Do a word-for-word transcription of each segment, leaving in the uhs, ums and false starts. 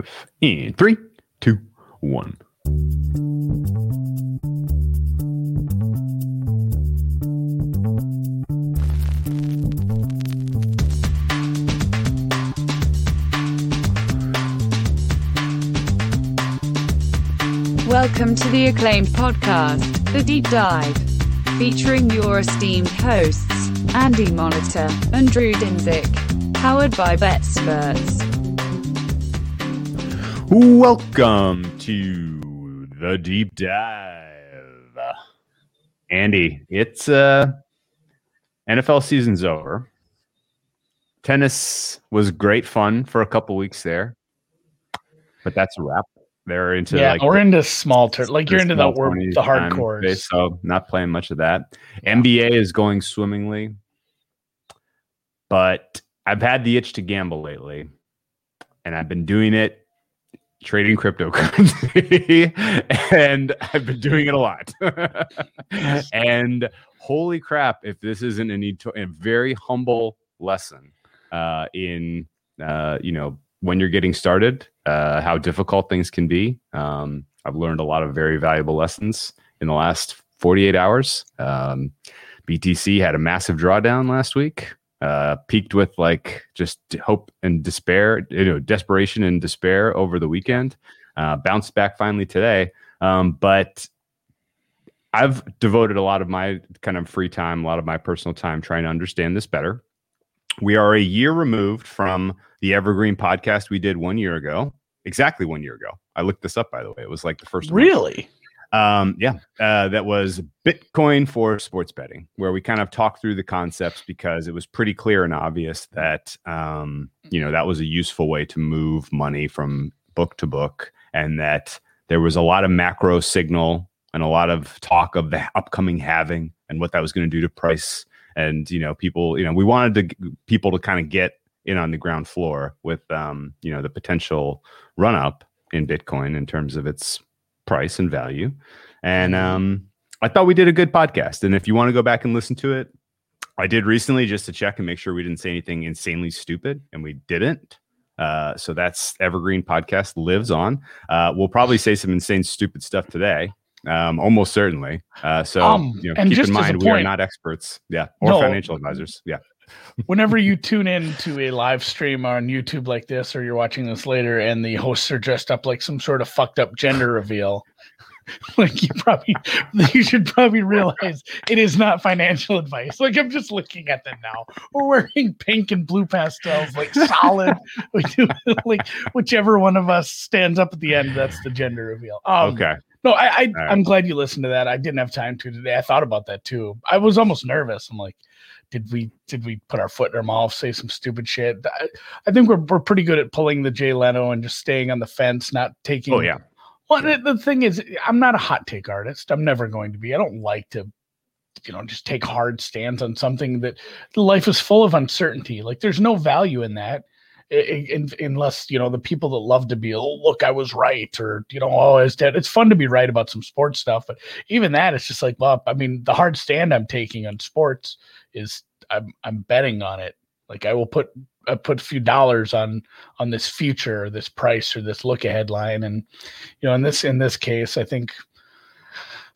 live in three, two, one. Welcome to the acclaimed podcast, The Deep Dive, featuring your esteemed hosts, Andy Monitor and Drew Dinzik, powered by Bet Spurts. Welcome to The Deep Dive. Andy, it's uh, N F L season's over. Tennis was great fun for a couple weeks there, but that's a wrap. They're into yeah, like, or the, into small turf. Like you're into the work, the hardcore. Okay, so not playing much of that. N B A is going swimmingly, but I've had the itch to gamble lately, and I've been doing it trading cryptocurrency, and I've been doing it a lot. And holy crap, if this isn't a need to a very humble lesson uh, in uh, you know. when you're getting started, uh, how difficult things can be. Um, I've learned a lot of very valuable lessons in the last forty-eight hours. Um, B T C had a massive drawdown last week, uh, peaked with like just hope and despair, you know, desperation and despair over the weekend, uh, bounced back finally today. Um, but I've devoted a lot of my kind of free time, a lot of my personal time trying to understand this better. We are a year removed from the Evergreen podcast we did one year ago. Exactly one year ago. I looked this up, by the way. It was like the first one. Really? Um, yeah. Uh, that was Bitcoin for sports betting, where we kind of talked through the concepts because it was pretty clear and obvious that, um, you know, that was a useful way to move money from book to book, and that there was a lot of macro signal and a lot of talk of the upcoming halving and what that was going to do to price. And, you know, people, you know, we wanted to, people to kind of get in on the ground floor with, um, you know, the potential run up in Bitcoin in terms of its price and value. And um, I thought we did a good podcast. And if you want to go back and listen to it, I did recently just to check and make sure we didn't say anything insanely stupid. And we didn't. Uh, so that's Evergreen Podcast lives on. Uh, we'll probably say some insane, stupid stuff today. Um, almost certainly. Uh, so um, you know, keep in mind, point, we are not experts. Yeah. Or no, financial advisors. Yeah. Whenever you tune in to a live stream on YouTube like this, or you're watching this later and the hosts are dressed up like some sort of fucked up gender reveal, like you probably, you should probably realize it is not financial advice. Like I'm just looking at them now. We're wearing pink and blue pastels, like solid. We do like whichever one of us stands up at the end. That's the gender reveal. Um, okay. No, I, I, right. I'm glad you listened to that. I didn't have time to today. I thought about that, too. I was almost nervous. I'm like, did we did we put our foot in our mouth, say some stupid shit? I, I think we're we're pretty good at pulling the Jay Leno and just staying on the fence, not taking. Oh, yeah. Well, yeah. The, the thing is, I'm not a hot take artist. I'm never going to be. I don't like to, you know, just take hard stands on something that life is full of uncertainty. Like there's no value in that. In, in, unless, you know, the people that love to be, oh, look, I was right, or, you know, oh, I was dead. It's fun to be right about some sports stuff, but even that, it's just like, well, I mean, the hard stand I'm taking on sports is I'm I'm betting on it. Like I will put I put a few dollars on on this future, or this price, or this look ahead line, and you know, in this in this case, I think.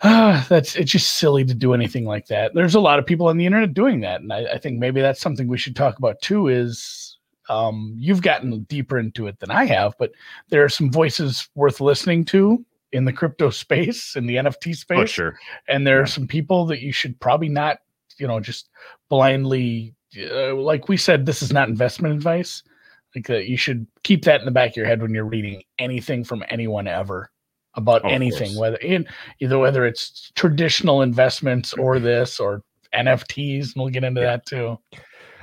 Uh, that's it's just silly to do anything like that. There's a lot of people on the internet doing that, and I, I think maybe that's something we should talk about too. Is Um, you've gotten deeper into it than I have, but there are some voices worth listening to in the crypto space, in the N F T space. Oh, sure. And there yeah. are some people that you should probably not, you know, just blindly, uh, like we said, this is not investment advice. Like uh, you should keep that in the back of your head when you're reading anything from anyone ever about oh, anything, whether in either, whether it's traditional investments or this or N F Ts. And we'll get into yeah. that too.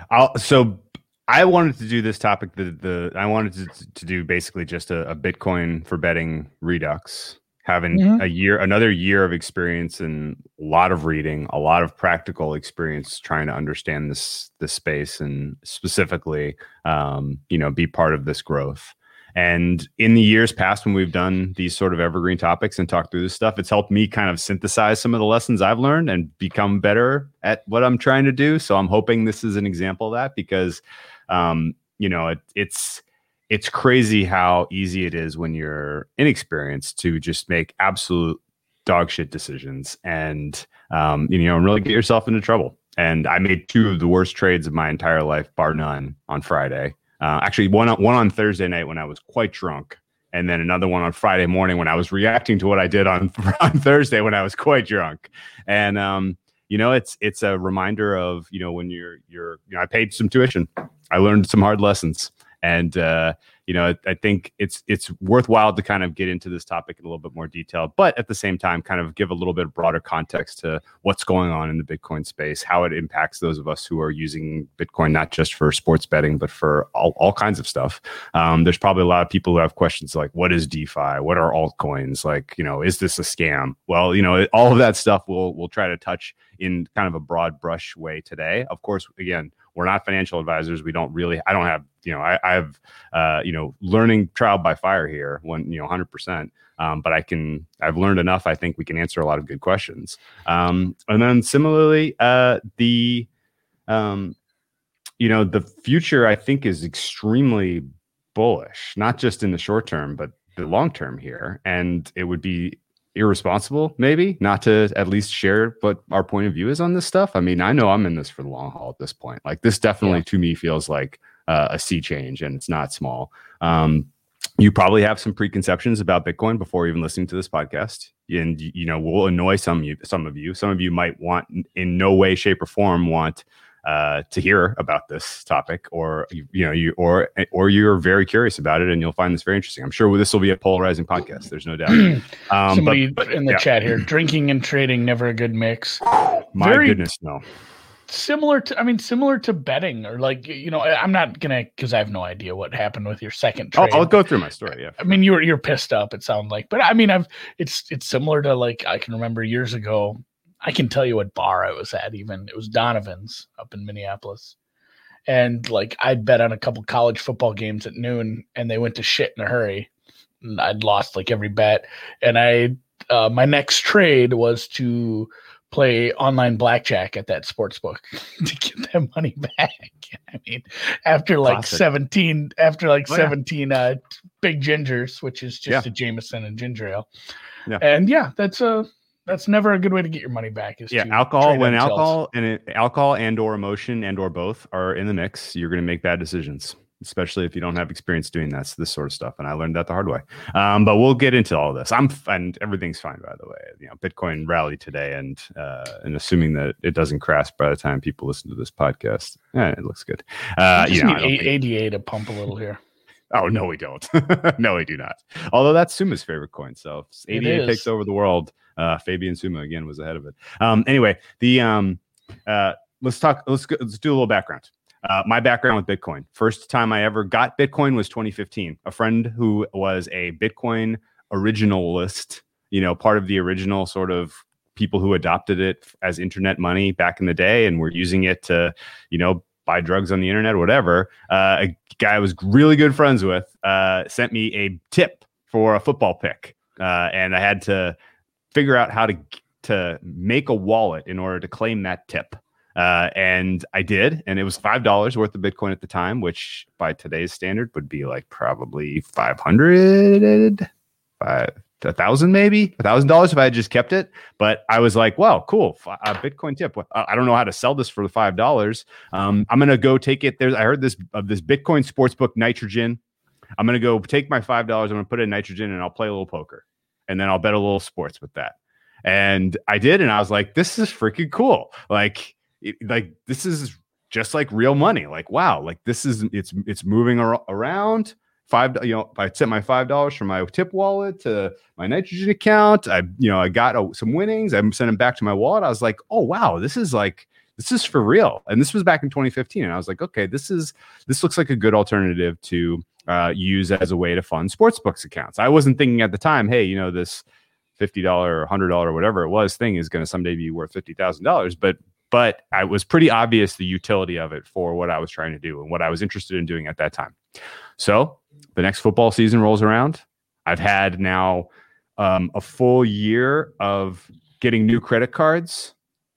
I'll, so I wanted to do this topic. The the I wanted to, to do basically just a, a Bitcoin for betting redux, having mm-hmm. a year, another year of experience and a lot of reading, a lot of practical experience trying to understand this this space and specifically, um, you know, be part of this growth. And in the years past, when we've done these sort of evergreen topics and talked through this stuff, it's helped me kind of synthesize some of the lessons I've learned and become better at what I'm trying to do. So I'm hoping this is an example of that because. Um, you know, it, it's it's crazy how easy it is when you're inexperienced to just make absolute dog shit decisions and, um, you know, and really get yourself into trouble. And I made two of the worst trades of my entire life, bar none, on Friday. Uh, actually, one, one on Thursday night when I was quite drunk. And then another one on Friday morning when I was reacting to what I did on, on Thursday when I was quite drunk. And, um, you know, it's it's a reminder of, you know, when you're, you're you know, I paid some tuition. I learned some hard lessons. And, uh, you know, I, I think it's it's worthwhile to kind of get into this topic in a little bit more detail, but at the same time, kind of give a little bit of broader context to what's going on in the Bitcoin space, how it impacts those of us who are using Bitcoin, not just for sports betting, but for all, all kinds of stuff. Um, there's probably a lot of people who have questions like, what is DeFi? What are altcoins? Like, you know, is this a scam? Well, you know, all of that stuff we'll, we'll try to touch in kind of a broad brush way today. Of course, again, we're not financial advisors. We don't really, I don't have, you know, I, I have, uh, you know, learning trial by fire here when, you know, one hundred percent. Um, but I can, I've learned enough. I think we can answer a lot of good questions. Um, and then similarly, uh, the, um, you know, the future I think is extremely bullish, not just in the short term, but the long term here. And it would be irresponsible maybe not to at least share what our point of view is on this stuff. I mean, I know I'm in this for the long haul at this point. Like this definitely yeah. to me feels like uh, a sea change, and it's not small. Um, you probably have some preconceptions about Bitcoin before even listening to this podcast, and you know we'll annoy some you, some of you. Some of you might want, in no way, shape, or form, want uh, to hear about this topic, or you, you know you or or you're very curious about it, and you'll find this very interesting. I'm sure this will be a polarizing podcast. There's no doubt. Um, Somebody but, but, in the yeah. chat here, drinking and trading never a good mix. My very goodness, no. Similar to, I mean, similar to betting, or like you know, I'm not gonna because I have no idea what happened with your second trade. Oh, I'll go through my story. Yeah, I mean, you're you're pissed up. It sounds like, but I mean, I've it's it's similar to like I can remember years ago. I can tell you what bar I was at even. It was Donovan's up in Minneapolis. And like I'd bet on a couple college football games at noon and they went to shit in a hurry. And I'd lost like every bet. And I uh, my next trade was to play online blackjack at that sports book to get that money back. I mean, after like Classic. seventeen, after like oh, seventeen, yeah. uh, big gingers, which is just yeah. a Jameson and ginger ale. Yeah. And yeah, that's a, That's never a good way to get your money back. Is yeah, alcohol when themselves. alcohol and it, alcohol and or emotion and or both are in the mix, you're going to make bad decisions, especially if you don't have experience doing that, so this sort of stuff. And I learned that the hard way. Um, but we'll get into all this. I'm and everything's fine, by the way. You know, Bitcoin rallied today, and uh, and assuming that it doesn't crash by the time people listen to this podcast, yeah, it looks good. Uh, you know, need A- think... A D A to pump a little here. Oh, no, we don't. No, we do not. Although that's Suma's favorite coin. So if A D A takes over the world, uh, Fabian Sumo again was ahead of it. Um, anyway, the um, uh, let's talk. Let's go, let's do a little background. Uh, my background with Bitcoin. First time I ever got Bitcoin was twenty fifteen. A friend who was a Bitcoin originalist, you know, part of the original sort of people who adopted it as internet money back in the day, and were using it to, you know, buy drugs on the internet or whatever. Uh, a guy I was really good friends with uh, sent me a tip for a football pick, uh, and I had to figure out how to to make a wallet in order to claim that tip. Uh, and I did, and it was five dollars worth of Bitcoin at the time, which by today's standard would be like probably five hundred, five, a thousand, maybe a thousand dollars if I had just kept it. But I was like, well, cool. A Bitcoin tip. I don't know how to sell this for the five dollars. Um, I'm going to go take it there. I heard this of this Bitcoin sportsbook Nitrogen. I'm going to go take my five dollars. I'm going to put it in Nitrogen and I'll play a little poker. And then I'll bet a little sports with that. And I did. And I was like, this is freaking cool. Like, it, like this is just like real money. Like, wow, like this is it's, it's moving ar- around five. You know, I sent my five dollars from my tip wallet to my Nitrogen account. I, you know, I got uh, some winnings. I sent them back to my wallet. I was like, oh, wow, this is like, this is for real. And this was back in twenty fifteen. And I was like, okay, this is, this looks like a good alternative to uh, use as a way to fund sportsbooks accounts. I wasn't thinking at the time, hey, you know, this fifty dollars or one hundred dollars or whatever it was thing is going to someday be worth fifty thousand dollars. But, but it was pretty obvious the utility of it for what I was trying to do and what I was interested in doing at that time. So the next football season rolls around. I've had now um, a full year of getting new credit cards,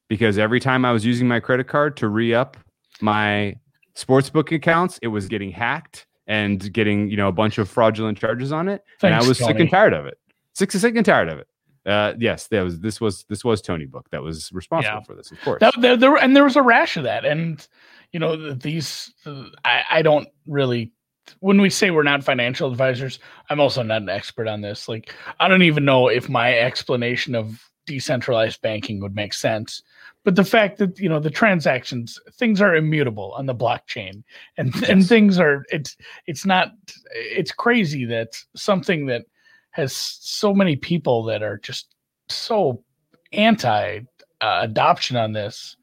because every time I was using my credit card to re-up my sportsbook accounts, it was getting hacked and getting, you know, a bunch of fraudulent charges on it. Thanks, and I was Tony. sick and tired of it. Sick, sick and tired of it. Uh, yes, that was this was this was Tony Book that was responsible yeah. for this, of course. That, there, there, and there was a rash of that. And you know, these uh, I, I don't really. When we say we're not financial advisors, I'm also not an expert on this. Like, I don't even know if my explanation of decentralized banking would make sense. But the fact that, you know, the transactions, things are immutable on the blockchain, and yes. and things are it's it's not it's crazy that something that has so many people that are just so anti uh, adoption on this,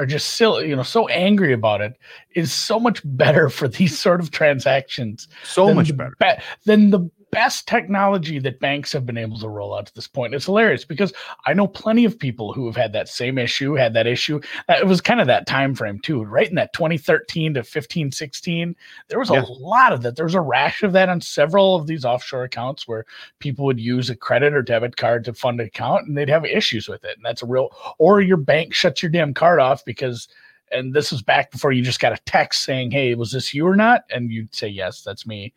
are just silly, you know, so angry about it, is so much better for these sort of transactions. So much better be- than the best technology that banks have been able to roll out to this point. It's hilarious because I know plenty of people who have had that same issue, had that issue. It was kind of that time frame too, right in that twenty thirteen to fifteen, sixteen. There was a yeah. lot of that. There was a rash of that on several of these offshore accounts where people would use a credit or debit card to fund an account and they'd have issues with it. And that's a real, or your bank shuts your damn card off because, and this was back before you just got a text saying, hey, was this you or not? And you'd say, yes, that's me.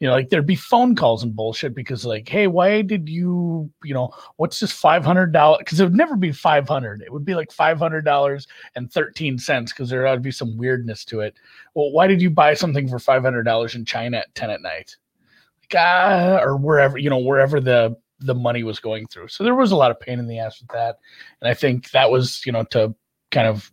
You know, like there'd be phone calls and bullshit because, like, hey, why did you, you know, what's this five hundred dollars? Because it would never be five hundred dollars. It would be like five hundred dollars and thirteen cents because there ought to be some weirdness to it. Well, why did you buy something for five hundred dollars in China at ten at night? Like, ah, or wherever, you know, wherever the, the money was going through. So there was a lot of pain in the ass with that. And I think that was, you know, to kind of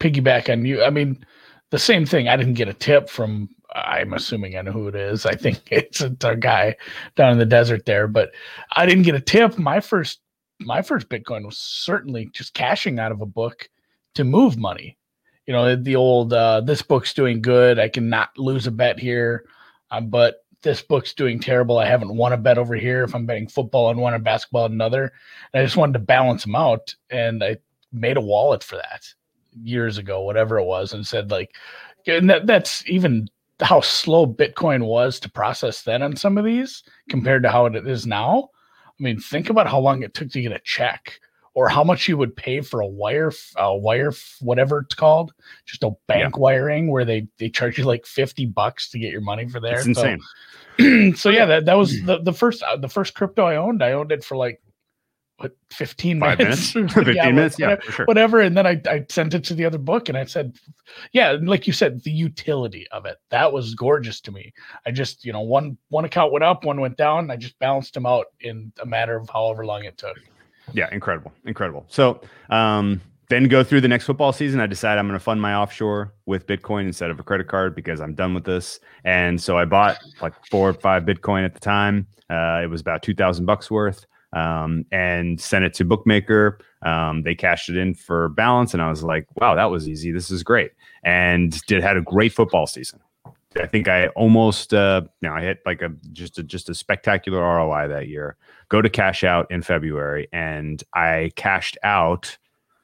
piggyback on you. I mean, the same thing. I didn't get a tip from, I'm assuming I know who it is. I think it's a, a guy down in the desert there, but I didn't get a tip. My first, my first Bitcoin was certainly just cashing out of a book to move money. You know, the old, uh, this book's doing good. I cannot lose a bet here, um, but this book's doing terrible. I haven't won a bet over here. If I'm betting football on one and basketball on another, and I just wanted to balance them out. And I made a wallet for that years ago, whatever it was. And said like, and that, that's even how slow Bitcoin was to process then on some of these compared to how it is now. I mean, think about how long it took to get a check or how much you would pay for a wire, a wire, whatever it's called, just a bank yeah. wiring where they, they charge you like fifty bucks to get your money for there. It's insane. So, so yeah, that, that was the, the first, uh, the first crypto I owned. I owned it for like, what, fifteen minutes? minutes? fifteen yeah, minutes, whatever, yeah, for sure. Whatever, and then I, I sent it to the other book, and I said, yeah, like you said, the utility of it. That was gorgeous to me. I just, you know, one one account went up, one went down, and I just balanced them out in a matter of however long it took. Yeah, incredible, incredible. So um, then go through the next football season, I decide I'm going to fund my offshore with Bitcoin instead of a credit card because I'm done with this. And so I bought like four or five Bitcoin at the time. Uh, it was about two thousand bucks worth. Um, and sent it to Bookmaker. Um, they cashed it in for balance. And I was like, wow, that was easy. This is great. And did had a great football season. I think I almost, uh, you know, I hit like a, just a, just a spectacular R O I that year. Go to cash out in February. And I cashed out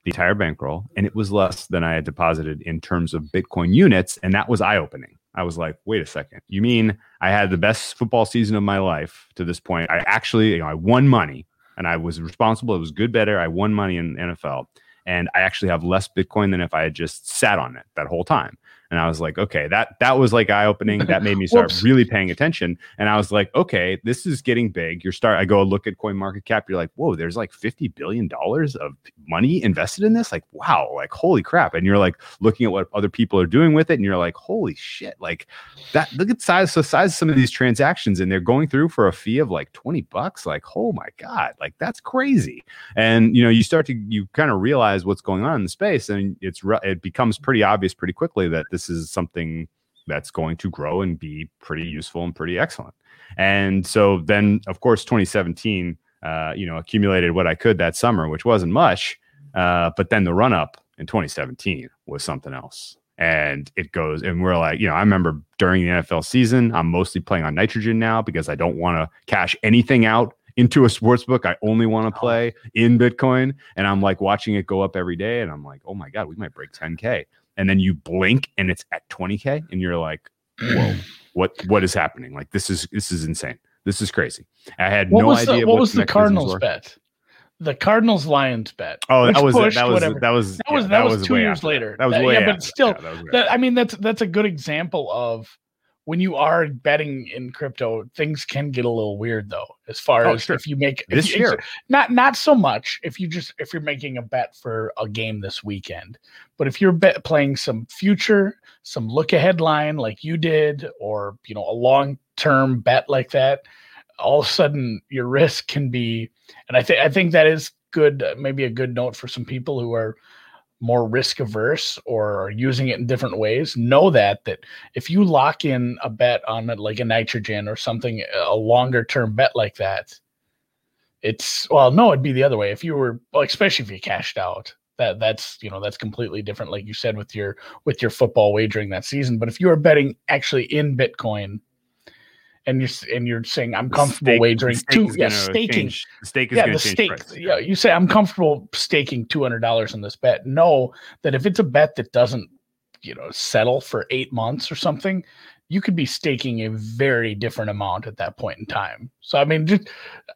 the entire bankroll. And it was less than I had deposited in terms of Bitcoin units. And that was eye-opening. I was like, wait a second. You mean I had the best football season of my life to this point? I actually, you know, I won money and I was responsible. It was good, better. I won money in the N F L and I actually have less Bitcoin than if I had just sat on it that whole time. And I was like, okay, that, that was like eye opening. That made me start really paying attention. And I was like, okay, this is getting big. You're start. I go look at CoinMarketCap. You're like, whoa, there's like fifty billion dollars of money invested in this. Like, wow, like, holy crap. And you're like looking at what other people are doing with it. And you're like, holy shit. Like that, look at size. So size of some of these transactions and they're going through for a fee of like twenty bucks. Like, oh my God, like that's crazy. And you know, you start to, you kind of realize what's going on in the space and it's, it becomes pretty obvious pretty quickly that this is something that's going to grow and be pretty useful and pretty excellent. And so then, of course, twenty seventeen, uh, you know, accumulated what I could that summer, which wasn't much. Uh, but then the run up in twenty seventeen was something else. And it goes, and we're like, you know, I remember during the N F L season, I'm mostly playing on Nitrogen now because I don't want to cash anything out into a sports book. I only want to play in Bitcoin. And I'm like watching it go up every day. And I'm like, oh my God, we might break ten K. And then you blink and it's at twenty K and you're like, whoa, what, what is happening? Like, this is, this is insane. This is crazy. I had what no was idea. The, what, what was the Cardinals bet? The Cardinals Lions bet. Oh, that was, pushed, that, was, that was, that was, that yeah, was, that was two years later. That was way, yeah, but still, yeah, that was that, I mean, that's, that's a good example of when you are betting in crypto, things can get a little weird though, as far oh, as sure. if you make this if you, year, not, not so much if you just, if you're making a bet for a game this weekend, but if you're bet playing some future, some look ahead line like you did, or, you know, a long-term bet like that, all of a sudden your risk can be, and I think, I think that is good. Maybe a good note for some people who are more risk averse or are using it in different ways. Know that that if you lock in a bet on like a Nitrogen or something, a longer term bet like that, it's well, no, it'd be the other way. If you were, well, especially if you cashed out, that that's you know that's completely different. Like you said with your with your football wagering that season, but if you are betting actually in Bitcoin, and you're and you're saying I'm comfortable stake, wagering two, yeah, staking. The stake is yeah, the stake. Yeah, you say I'm comfortable staking two hundred dollars on this bet. Know that if it's a bet that doesn't, you know, settle for eight months or something, you could be staking a very different amount at that point in time. So I mean, just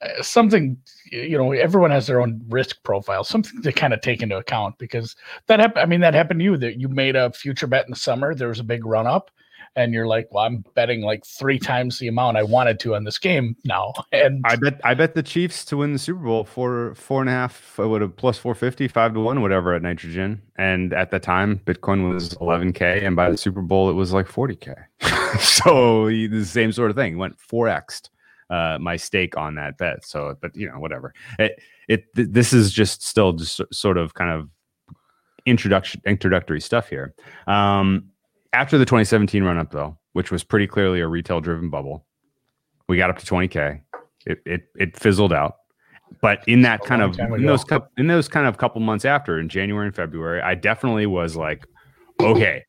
uh, something, you know, everyone has their own risk profile. Something to kind of take into account because that happened. I mean, that happened to you. That you made a future bet in the summer. There was a big run up. And you're like, well, I'm betting like three times the amount I wanted to on this game now. And I bet, I bet the Chiefs to win the Super Bowl for four and a half, what a plus four fifty, five to one, whatever at Nitrogen. And at the time, Bitcoin was eleven k, and by the Super Bowl, it was like forty k. So the same sort of thing. Went four x'd uh, my stake on that bet. So, but you know, whatever. It, it th- this is just still just sort of kind of introduction introductory stuff here. Um, After the twenty seventeen run-up, though, which was pretty clearly a retail-driven bubble, we got up to twenty K. It it, it fizzled out. But in that kind of in those in those kind of couple months after, in January and February, I definitely was like, okay,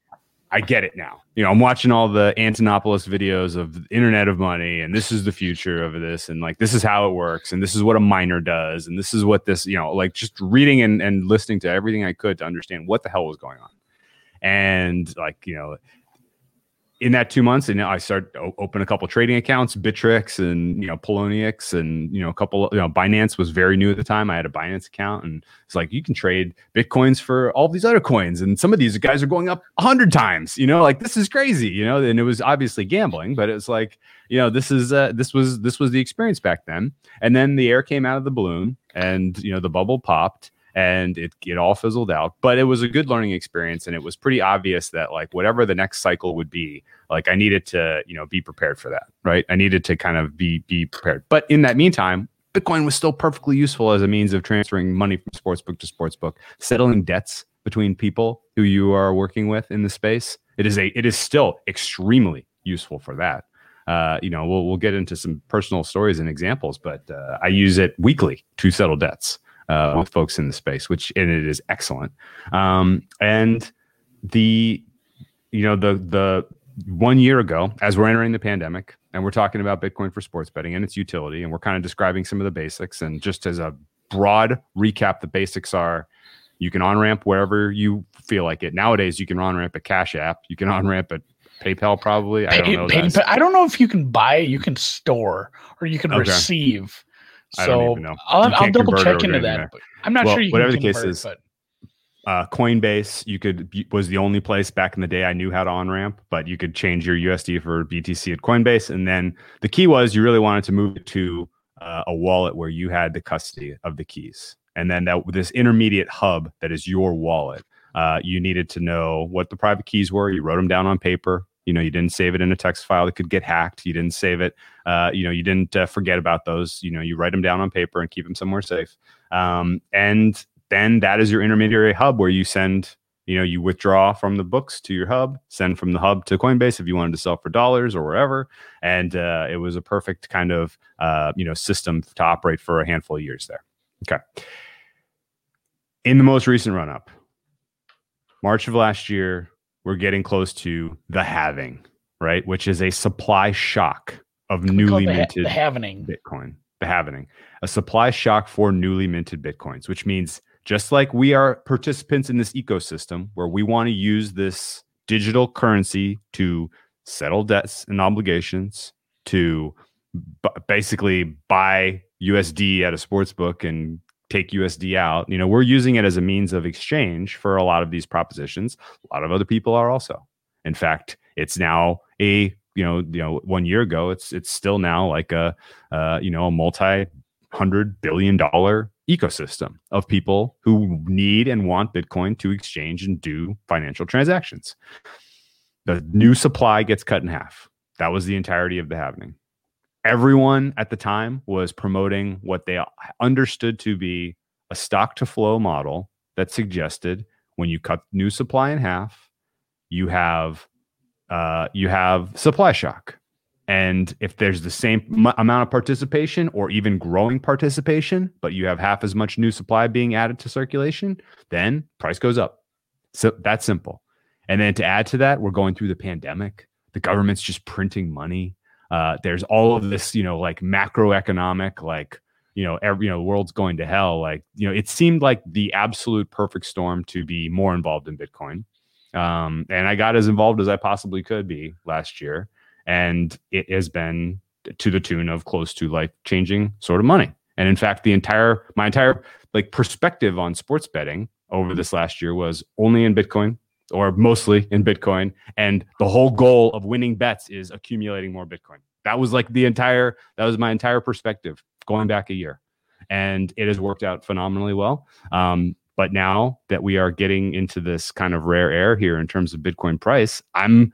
I get it now. You know, I'm watching all the Antonopoulos videos of the Internet of Money, and this is the future of this, and like this is how it works, and this is what a miner does, and this is what this, you know, like just reading and, and listening to everything I could to understand what the hell was going on. And like, you know, in that two months, and I start o- open a couple trading accounts, Bittrex and, you know, Poloniex and, you know, a couple, you know, Binance was very new at the time. I had a Binance account and it's like, you can trade Bitcoins for all these other coins. And some of these guys are going up a hundred times, you know, like this is crazy, you know, and it was obviously gambling, but it was like, you know, this is, uh, this was, this was the experience back then. And then the air came out of the balloon and, you know, the bubble popped. And it, it all fizzled out, but it was a good learning experience. And it was pretty obvious that like whatever the next cycle would be, like I needed to, you know, be prepared for that. Right. I needed to kind of be, be prepared. But in that meantime, Bitcoin was still perfectly useful as a means of transferring money from sportsbook to sportsbook, settling debts between people who you are working with in the space. It is a, it is still extremely useful for that. Uh, you know, we'll, we'll get into some personal stories and examples, but uh, I use it weekly to settle debts. Uh, with folks in the space, which and it is excellent. Um, and the, you know, the the one year ago, as we're entering the pandemic, and we're talking about Bitcoin for sports betting and its utility, and we're kind of describing some of the basics. And just as a broad recap, the basics are: you can on-ramp wherever you feel like it. Nowadays, you can on-ramp at Cash App, you can on-ramp at PayPal, probably. I don't know. PayPal, I don't know if you can buy, you can store, or you can okay. receive. So I don't even know. I'll, I'll double check into that. But I'm not well, sure you whatever can whatever the case convert, is. But... Uh, Coinbase, you could was the only place back in the day I knew how to on ramp, but you could change your U S D for B T C at Coinbase, and then the key was you really wanted to move it to uh, a wallet where you had the custody of the keys, and then that this intermediate hub that is your wallet. Uh, you needed to know what the private keys were. You wrote them down on paper. You know, you didn't save it in a text file that could get hacked. You didn't save it. Uh, you know, you didn't uh, forget about those. You know, you write them down on paper and keep them somewhere safe. Um, and then that is your intermediary hub where you send, you know, you withdraw from the books to your hub, send from the hub to Coinbase if you wanted to sell for dollars or wherever. And uh, it was a perfect kind of, uh, you know, system to operate for a handful of years there. Okay. In the most recent run up, March of last year, we're getting close to the halving, right? Which is a supply shock of we newly the, minted the Bitcoin. The halving. A supply shock for newly minted Bitcoins, which means just like we are participants in this ecosystem where we want to use this digital currency to settle debts and obligations, to b- basically buy U S D at a sports book and take U S D out, you know, we're using it as a means of exchange for a lot of these propositions. A lot of other people are also. In fact, it's now a, you know, you know, one year ago, it's it's still now like a uh, you know, a multi hundred billion dollar ecosystem of people who need and want Bitcoin to exchange and do financial transactions. The new supply gets cut in half. That was the entirety of the halving. Everyone at the time was promoting what they understood to be a stock to flow model that suggested when you cut new supply in half, you have uh, you have supply shock. And if there's the same m- amount of participation or even growing participation, but you have half as much new supply being added to circulation, then price goes up. So that's simple. And then to add to that, we're going through the pandemic. The government's just printing money. Uh, there's all of this, you know, like macroeconomic, like, you know, every, you know, the world's going to hell. Like, you know, it seemed like the absolute perfect storm to be more involved in Bitcoin. Um, and I got as involved as I possibly could be last year. And it has been to the tune of close to life-changing sort of money. And in fact, the entire my entire like perspective on sports betting over this last year was only in Bitcoin, or mostly in Bitcoin. And the whole goal of winning bets is accumulating more Bitcoin. That was like the entire, that was my entire perspective going back a year. And it has worked out phenomenally well. Um, but now that we are getting into this kind of rare air here in terms of Bitcoin price, I'm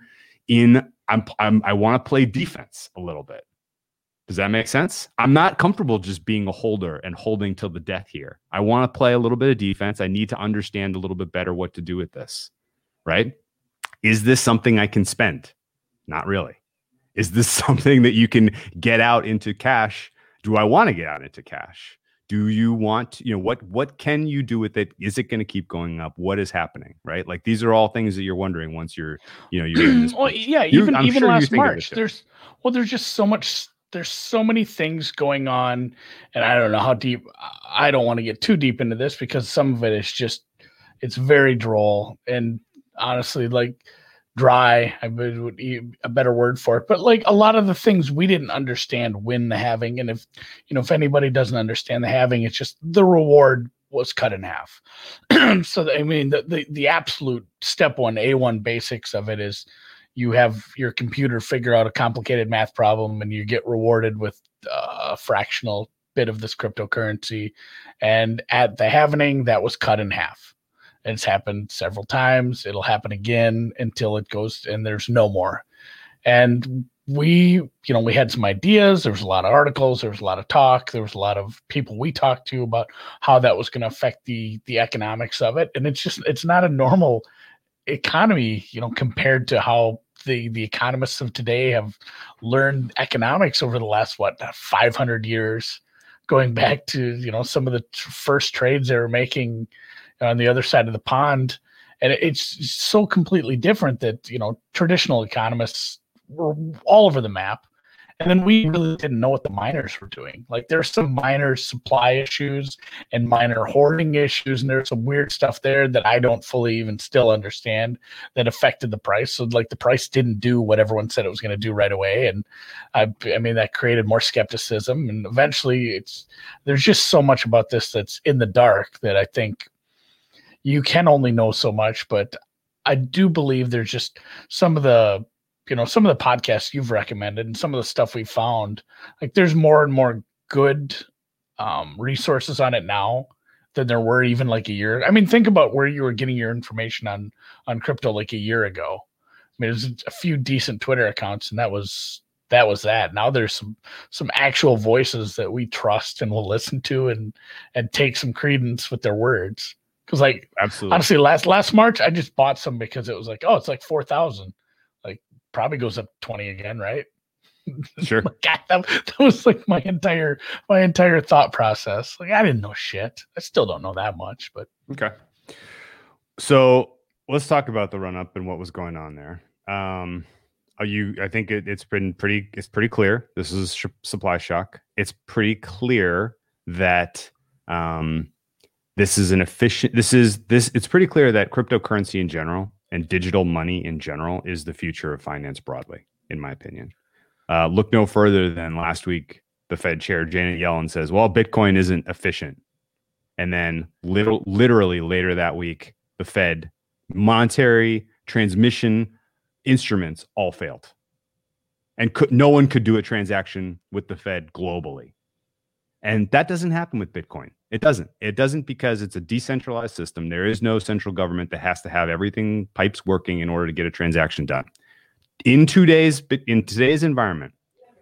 in... I'm, I'm, I want to play defense a little bit. Does that make sense? I'm not comfortable just being a holder and holding till the death here. I want to play a little bit of defense. I need to understand a little bit better what to do with this, right? Is this something I can spend? Not really. Is this something that you can get out into cash? Do I want to get out into cash? Do you want, you know, what, what can you do with it? Is it going to keep going up? What is happening? Right. Like these are all things that you're wondering once you're, you know, you're in this well, yeah, you, even, I'm even sure last March, there's, well, there's just so much, there's so many things going on, and I don't know how deep, I don't want to get too deep into this because some of it is just, it's very droll and honestly, like dry, I would be a better word for it, but like a lot of the things we didn't understand when the halving, and if you know if anybody doesn't understand the halving, it's just the reward was cut in half. So I mean, the, the the absolute step one, A one basics of it is you have your computer figure out a complicated math problem, and you get rewarded with a fractional bit of this cryptocurrency. And at the halving, that was cut in half. It's happened several times. It'll happen again until it goes and there's no more. And we, you know, we had some ideas. There was a lot of articles. There was a lot of talk. There was a lot of people we talked to about how that was going to affect the the economics of it. And it's just, it's not a normal economy, you know, compared to how the the economists of today have learned economics over the last, what, five hundred years, going back to, you know, some of the t- first trades they were making on the other side of the pond. And it's so completely different that, you know, traditional economists were all over the map. And then we really didn't know what the miners were doing. Like there's some minor supply issues and minor hoarding issues. And there's some weird stuff there that I don't fully even still understand that affected the price. So like the price didn't do what everyone said it was going to do right away. And I, I mean, that created more skepticism. And eventually it's, there's just so much about this that's in the dark that I think you can only know so much, but I do believe there's just some of the, you know, some of the podcasts you've recommended and some of the stuff we found, like there's more and more good um, resources on it now than there were even like a year. I mean, think about where you were getting your information on, on crypto like a year ago. I mean, there's a few decent Twitter accounts and that was, that was that. Now there's some, some actual voices that we trust and will listen to and, and take some credence with their words. Because like, absolutely. Honestly, last last March, I just bought some because it was like, oh, it's like four thousand. Like, probably goes up twenty again, right? Sure. Like, God, that, that was like my entire my entire thought process. Like, I didn't know shit. I still don't know that much, but. Okay. So let's talk about the run up and what was going on there. Um, are you? I think it, it's been pretty. It's pretty clear. This is sh- supply shock. It's pretty clear that. Um, This is an efficient, this is this, it's pretty clear that cryptocurrency in general and digital money in general is the future of finance broadly, in my opinion. Uh, look no further than last week, the Fed chair, Janet Yellen, says, well, Bitcoin isn't efficient. And then little, literally later that week, the Fed monetary transmission instruments all failed. and could, no one could do a transaction with the Fed globally. And that doesn't happen with Bitcoin. It doesn't. It doesn't because it's a decentralized system. There is no central government that has to have everything pipes working in order to get a transaction done. In two days, in today's environment,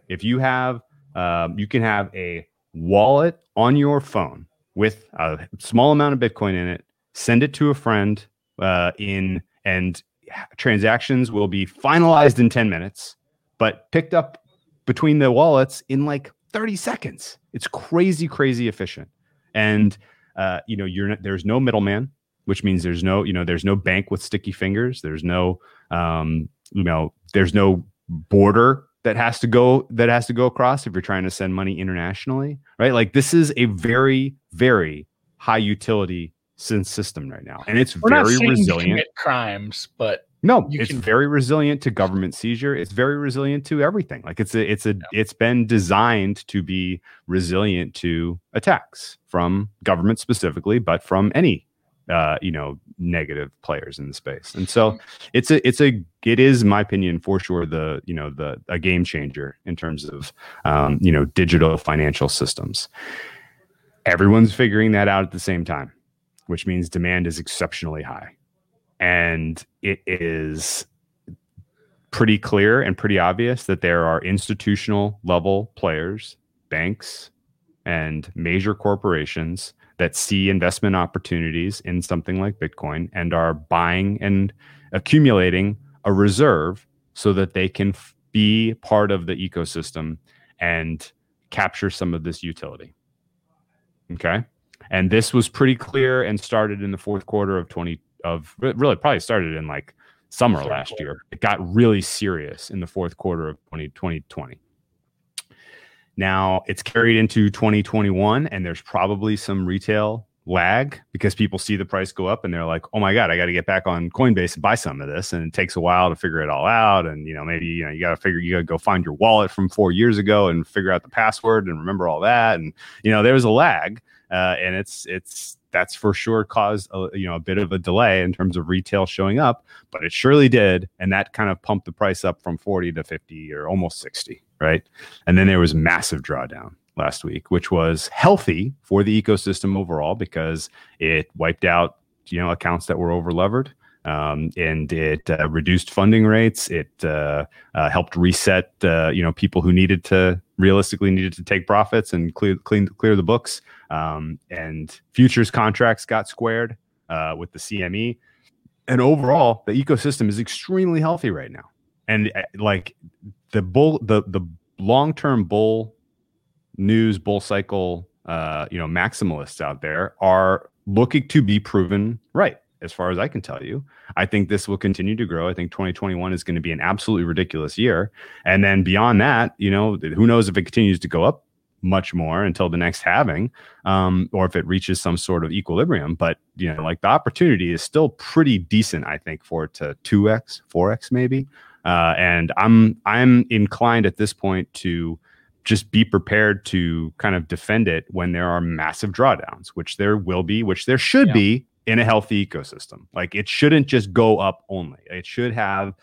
if you have, uh, you can have a wallet on your phone with a small amount of Bitcoin in it, send it to a friend uh, in, and transactions will be finalized in ten minutes, but picked up between the wallets in like thirty seconds. It's crazy, crazy efficient. And, uh, you know, you're not, there's no middleman, which means there's no, you know, there's no bank with sticky fingers. There's no, um, you know, there's no border that has to go, that has to go across if you're trying to send money internationally, right? Like this is a very, very high utility system right now. And it's We're very resilient. You commit crimes, but no, it's can... very resilient to government seizure. It's very resilient to everything. Like it's a, it's a, yeah. it's been designed to be resilient to attacks from government specifically, but from any, uh, you know, negative players in the space. And so it's a, it's a, it is in my opinion for sure the, you know, the, a game changer in terms of, um, you know, digital financial systems. Everyone's figuring that out at the same time, which means demand is exceptionally high. And it is pretty clear and pretty obvious that there are institutional level players, banks, and major corporations that see investment opportunities in something like Bitcoin and are buying and accumulating a reserve so that they can f- be part of the ecosystem and capture some of this utility. Okay. And this was pretty clear and started in the fourth quarter of twenty of really probably started in like summer last year. It got really serious in the fourth quarter of twenty twenty. Now it's carried into twenty twenty-one, and there's probably some retail lag because people see the price go up and they're like, oh my God, I got to get back on Coinbase and buy some of this. And it takes a while to figure it all out. And, you know, maybe, you know, you got to figure, you got to go find your wallet from four years ago and figure out the password and remember all that. And, you know, there was a lag. Uh, and it's it's that's for sure caused a, you know a bit of a delay in terms of retail showing up, but it surely did, and that kind of pumped the price up from forty to fifty or almost sixty, right? And then there was massive drawdown last week, which was healthy for the ecosystem overall because it wiped out you know accounts that were overlevered, um, and it uh, reduced funding rates. It uh, uh, helped reset uh, you know people who needed to. realistically needed to take profits and clear clean clear the books, um, and futures contracts got squared uh, with the C M E, and overall the ecosystem is extremely healthy right now. And uh, like the bull the the long-term bull news bull cycle uh, you know maximalists out there are looking to be proven right. As far as I can tell you, I think this will continue to grow. I think twenty twenty-one is going to be an absolutely ridiculous year. And then beyond that, you know, who knows if it continues to go up much more until the next halving, um, or if it reaches some sort of equilibrium. But, you know, like the opportunity is still pretty decent, I think, for it to two X, four X maybe. Uh, and I'm I'm inclined at this point to just be prepared to kind of defend it when there are massive drawdowns, which there will be, which there should yeah. be. In a healthy ecosystem. Like it shouldn't just go up only. It should have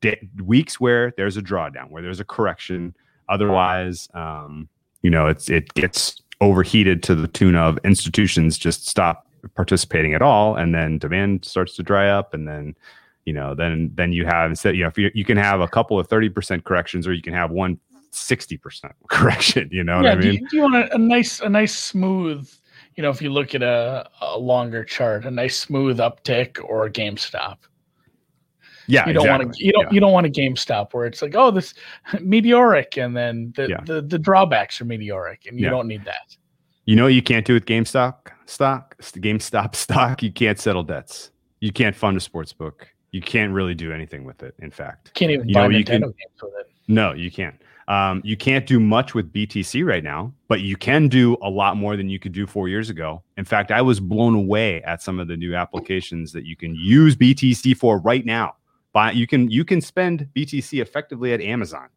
de- weeks where there's a drawdown, where there's a correction. Otherwise, um, you know, it's it gets overheated to the tune of institutions just stop participating at all, and then demand starts to dry up, and then you know, then then you have instead, you know, if you, you can have a couple of thirty percent corrections, or you can have one sixty percent correction. You know yeah, what I mean? Do you, do you want a, a nice, a nice smooth? You know, if you look at a, a longer chart, a nice smooth uptick or a GameStop. Yeah, you don't exactly. want to. You don't. Yeah. You don't want a GameStop where it's like, oh, this meteoric, and then the yeah. the, the drawbacks are meteoric, and you yeah. don't need that. You know, what you can't do with GameStop stock, GameStop stock. You can't settle debts. You can't fund a sports book. You can't really do anything with it. In fact, can't even you buy know, Nintendo can, games with it. No, you can't. Um, you can't do much with B T C right now, but you can do a lot more than you could do four years ago. In fact, I was blown away at some of the new applications that you can use B T C for right now. But you can you can spend B T C effectively at Amazon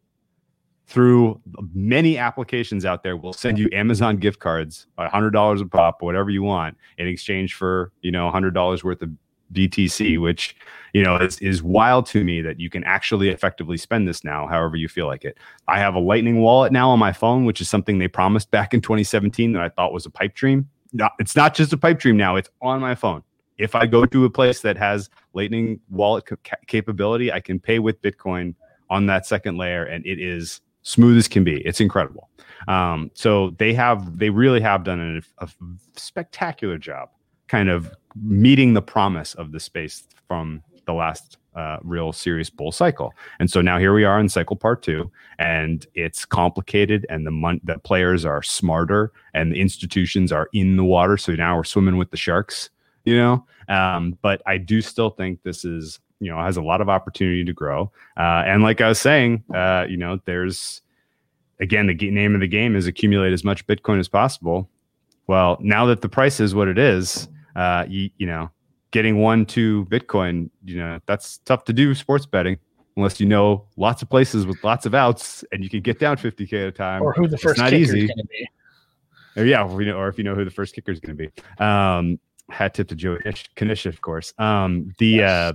through many applications out there. We'll send you Amazon gift cards, one hundred dollars a pop, whatever you want, in exchange for you know one hundred dollars worth of B T C, which, you know, is, is wild to me that you can actually effectively spend this now however you feel like it. I have a Lightning wallet now on my phone, which is something they promised back in twenty seventeen that I thought was a pipe dream. No, it's not just a pipe dream now. It's on my phone. If I go to a place that has Lightning wallet ca- capability, I can pay with Bitcoin on that second layer, and it is smooth as can be. It's incredible. Um, so they have, they really have done a, a spectacular job kind of meeting the promise of the space from the last uh, real serious bull cycle. And so now here we are in cycle part two, and it's complicated, and the mon- the players are smarter, and the institutions are in the water. So now we're swimming with the sharks, you know? Um, but I do still think this is, you know, has a lot of opportunity to grow. Uh, and like I was saying, uh, you know, there's, again, the g- name of the game is accumulate as much Bitcoin as possible. Well, now that the price is what it is, uh, you, you know, getting one, two Bitcoin, you know, that's tough to do sports betting unless you know lots of places with lots of outs and you can get down fifty K at a time. Or who the first kicker is going to be. Or, yeah, or, you know, or if you know who the first kicker is going to be. Um, hat tip to Joe Kanisha, of course. Um, the yes. uh,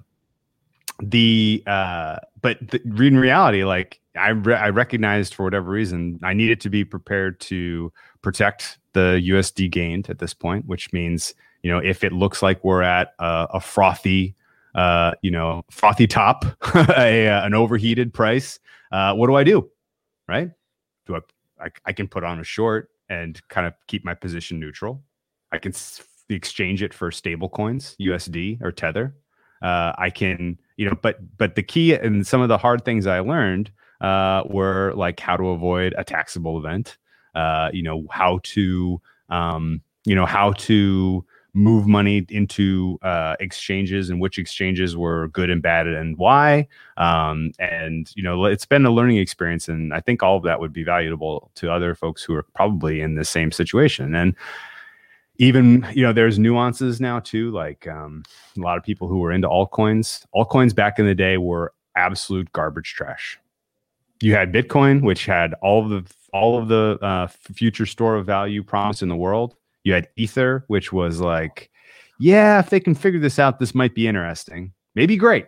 the uh, but the, in reality, like I re- I recognized for whatever reason, I needed to be prepared to protect the U S D gained at this point, which means, you know, if it looks like we're at a, a frothy, uh, you know, frothy top, a, uh, an overheated price, uh, what do I do? Right? Do I, I? I can put on a short and kind of keep my position neutral. I can s- exchange it for stable coins, U S D or Tether. Uh, I can, you know, but but the key and some of the hard things I learned uh, were like how to avoid a taxable event. Uh, you know, how to, um, you know, how to move money into uh, exchanges and which exchanges were good and bad and why. Um, and, you know, it's been a learning experience. And I think all of that would be valuable to other folks who are probably in the same situation. And even, you know, there's nuances now, too. Like um, a lot of people who were into altcoins, altcoins back in the day were absolute garbage trash. You had Bitcoin, which had all of the all of the uh, future store of value promise in the world. You had Ether, which was like, yeah, if they can figure this out, this might be interesting. Maybe great.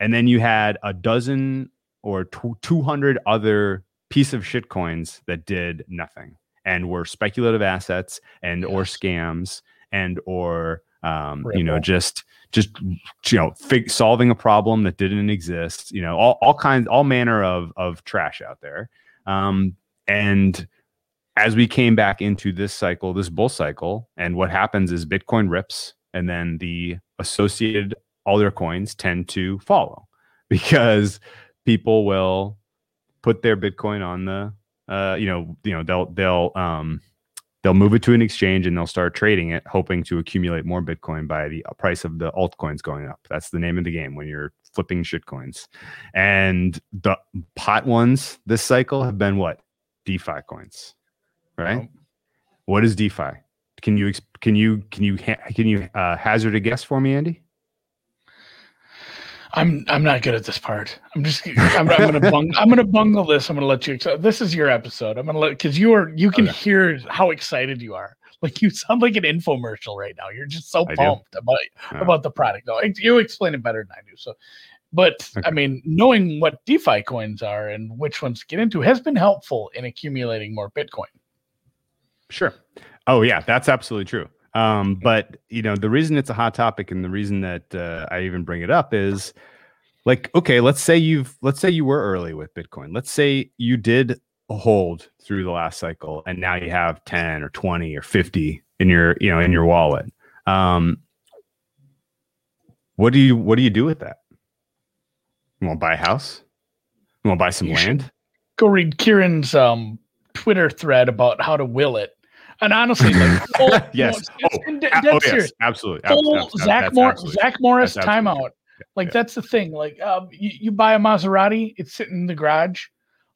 And then you had a dozen or two hundred other piece of shit coins that did nothing and were speculative assets and or scams and or, um, you know, just... Just, you know, fig- solving a problem that didn't exist, you know, all, all kinds, all manner of, of trash out there. Um, and as we came back into this cycle, this bull cycle, and what happens is Bitcoin rips and then the associated other coins tend to follow because people will put their Bitcoin on the, uh, you know, you know, they'll, they'll, um, they'll move it to an exchange and they'll start trading it, hoping to accumulate more Bitcoin by the price of the altcoins going up. That's the name of the game when you're flipping shit coins. And the pot ones this cycle have been what? DeFi coins, right? Oh. What is DeFi? Can you can you can you can you uh, hazard a guess for me, Andy? I'm I'm not good at this part. I'm just I'm, I'm gonna bung I'm gonna bungle this. I'm gonna let you. This is your episode. I'm gonna let because you are you can okay. hear how excited you are. Like you sound like an infomercial right now. You're just so I pumped do. about oh. about the product. No, you explain it better than I do. So, but okay. I mean, knowing what DeFi coins are and which ones to get into has been helpful in accumulating more Bitcoin. Sure. Oh yeah, that's absolutely true. Um, but you know, the reason it's a hot topic and the reason that, uh, I even bring it up is like, okay, let's say you've, let's say you were early with Bitcoin. Let's say you did a hold through the last cycle and now you have ten or twenty or fifty in your, you know, in your wallet. Um, what do you, what do you do with that? You want to buy a house? You want to buy some you land? Go read Kieran's, um, Twitter thread about how to will it. And honestly, like, full, yes, no, oh, and de- oh, yes. absolutely. Full absolutely. Zach, Mor- absolutely. Zach Morris that's timeout. Absolutely. Like yeah. That's the thing. Like um, you, you buy a Maserati, it's sitting in the garage.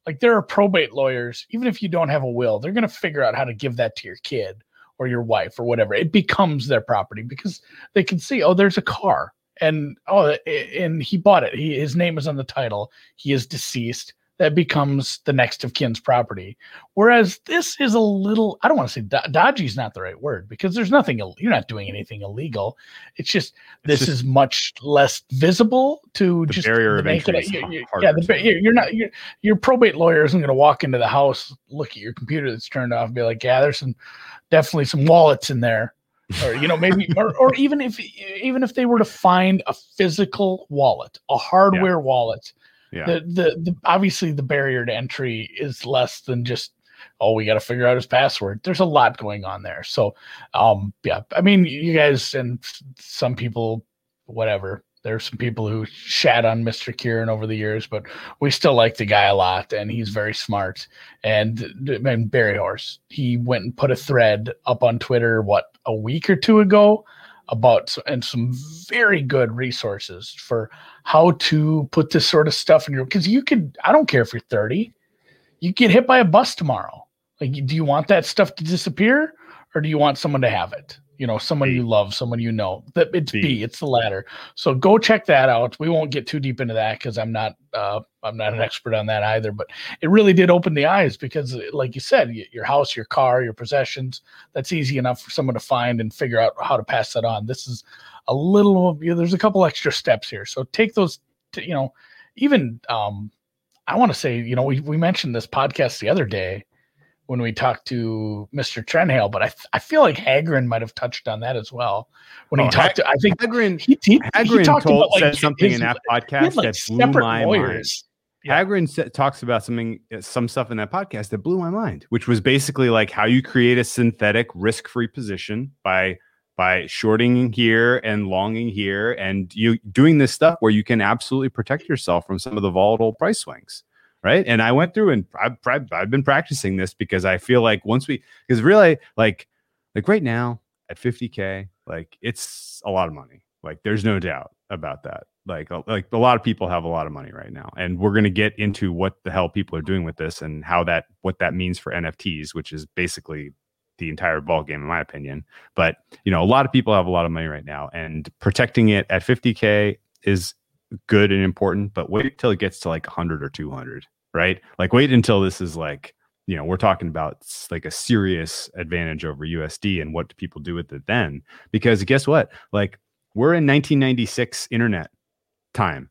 Like there are probate lawyers. Even if you don't have a will, they're going to figure out how to give that to your kid or your wife or whatever. It becomes their property because they can see, oh, there's a car, and oh, and he bought it. He, his name is on the title. He is deceased. that becomes the next of kin's property. Whereas this is a little, I don't want to say do- dodgy is not the right word, because there's nothing, you're not doing anything illegal. It's just, this it's just, is much less visible to the just barrier of entry. It, you, you, yeah, the, you're not, you're, your probate lawyer isn't going to walk into the house, look at your computer that's turned off and be like, yeah, there's some, definitely some wallets in there. Or, you know, maybe, or, or even if, even if they were to find a physical wallet, a hardware yeah. wallet, Yeah. The, the the obviously the barrier to entry is less than just, oh, we got to figure out his password. There's a lot going on there. So, um, yeah, I mean, you guys and some people, whatever. There's some people who shat on Mister Kieran over the years, but we still like the guy a lot, and he's very smart. And, and Barry Horse, he went and put a thread up on Twitter, what, a week or two ago, about and some very good resources for how to put this sort of stuff in your, because you could, I don't care if you're thirty, you get hit by a bus tomorrow. Like, do you want that stuff to disappear, or do you want someone to have it? You know, someone B. you love, someone you know. That it's B. B, it's the latter. So go check that out. We won't get too deep into that because I'm not, uh, I'm not an expert on that either. But it really did open the eyes because, like you said, your house, your car, your possessions—that's easy enough for someone to find and figure out how to pass that on. This is a little. You know, there's a couple extra steps here, so take those. To, you know, even um, I want to say, you know, we we mentioned this podcast the other day when we talked to Mister Trenhale, but I th- I feel like Hagrin might have touched on that as well. When oh, he talked to, I think Hagrin, he, he, Hagrin he talked told, about, like, said something his, in that podcast had, like, that blew my lawyers. mind. Hagrin yeah. talks about something, some stuff in that podcast that blew my mind, which was basically like how you create a synthetic risk-free position by by shorting here and longing here, and you doing this stuff where you can absolutely protect yourself from some of the volatile price swings. Right. And I went through and I've, I've been practicing this because I feel like once we, because really like, like right now at fifty K, like it's a lot of money. Like there's no doubt about that. Like, like a lot of people have a lot of money right now, and we're going to get into what the hell people are doing with this and how that, what that means for N F Ts, which is basically the entire ballgame in my opinion. But you know, a lot of people have a lot of money right now, and protecting it at fifty K is good and important, but wait until it gets to like one hundred or two hundred. Right? Like wait until this is like, you know, we're talking about like a serious advantage over U S D, and what do people do with it then? Because guess what? Like we're in nineteen ninety-six internet time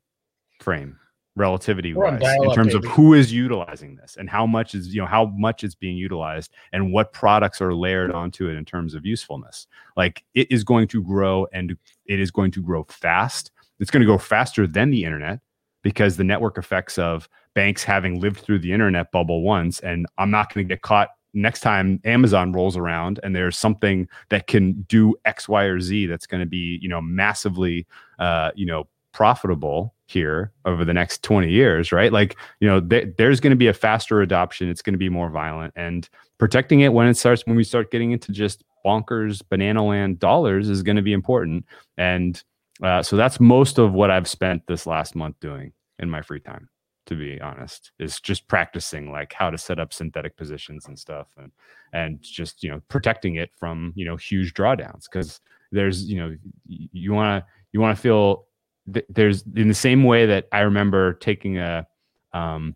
frame, relativity wise, in terms of who is utilizing this and how much is, you know, how much it's being utilized and what products are layered onto it in terms of usefulness. Like it is going to grow, and it is going to grow fast. It's going to go faster than the internet, because the network effects of banks having lived through the internet bubble once, and I'm not going to get caught next time Amazon rolls around and there's something that can do X, Y, or Z that's going to be, you know, massively, uh, you know, profitable here over the next twenty years, right? Like, you know, th- there's going to be a faster adoption. It's going to be more violent, and protecting it when it starts, when we start getting into just bonkers banana land dollars, is going to be important. And uh, so that's most of what I've spent this last month doing in my free time, to be honest, is just practicing like how to set up synthetic positions and stuff, and, and just, you know, protecting it from, you know, huge drawdowns. Cause there's, you know, you want to, you want to feel th- there's in the same way that I remember taking a, um,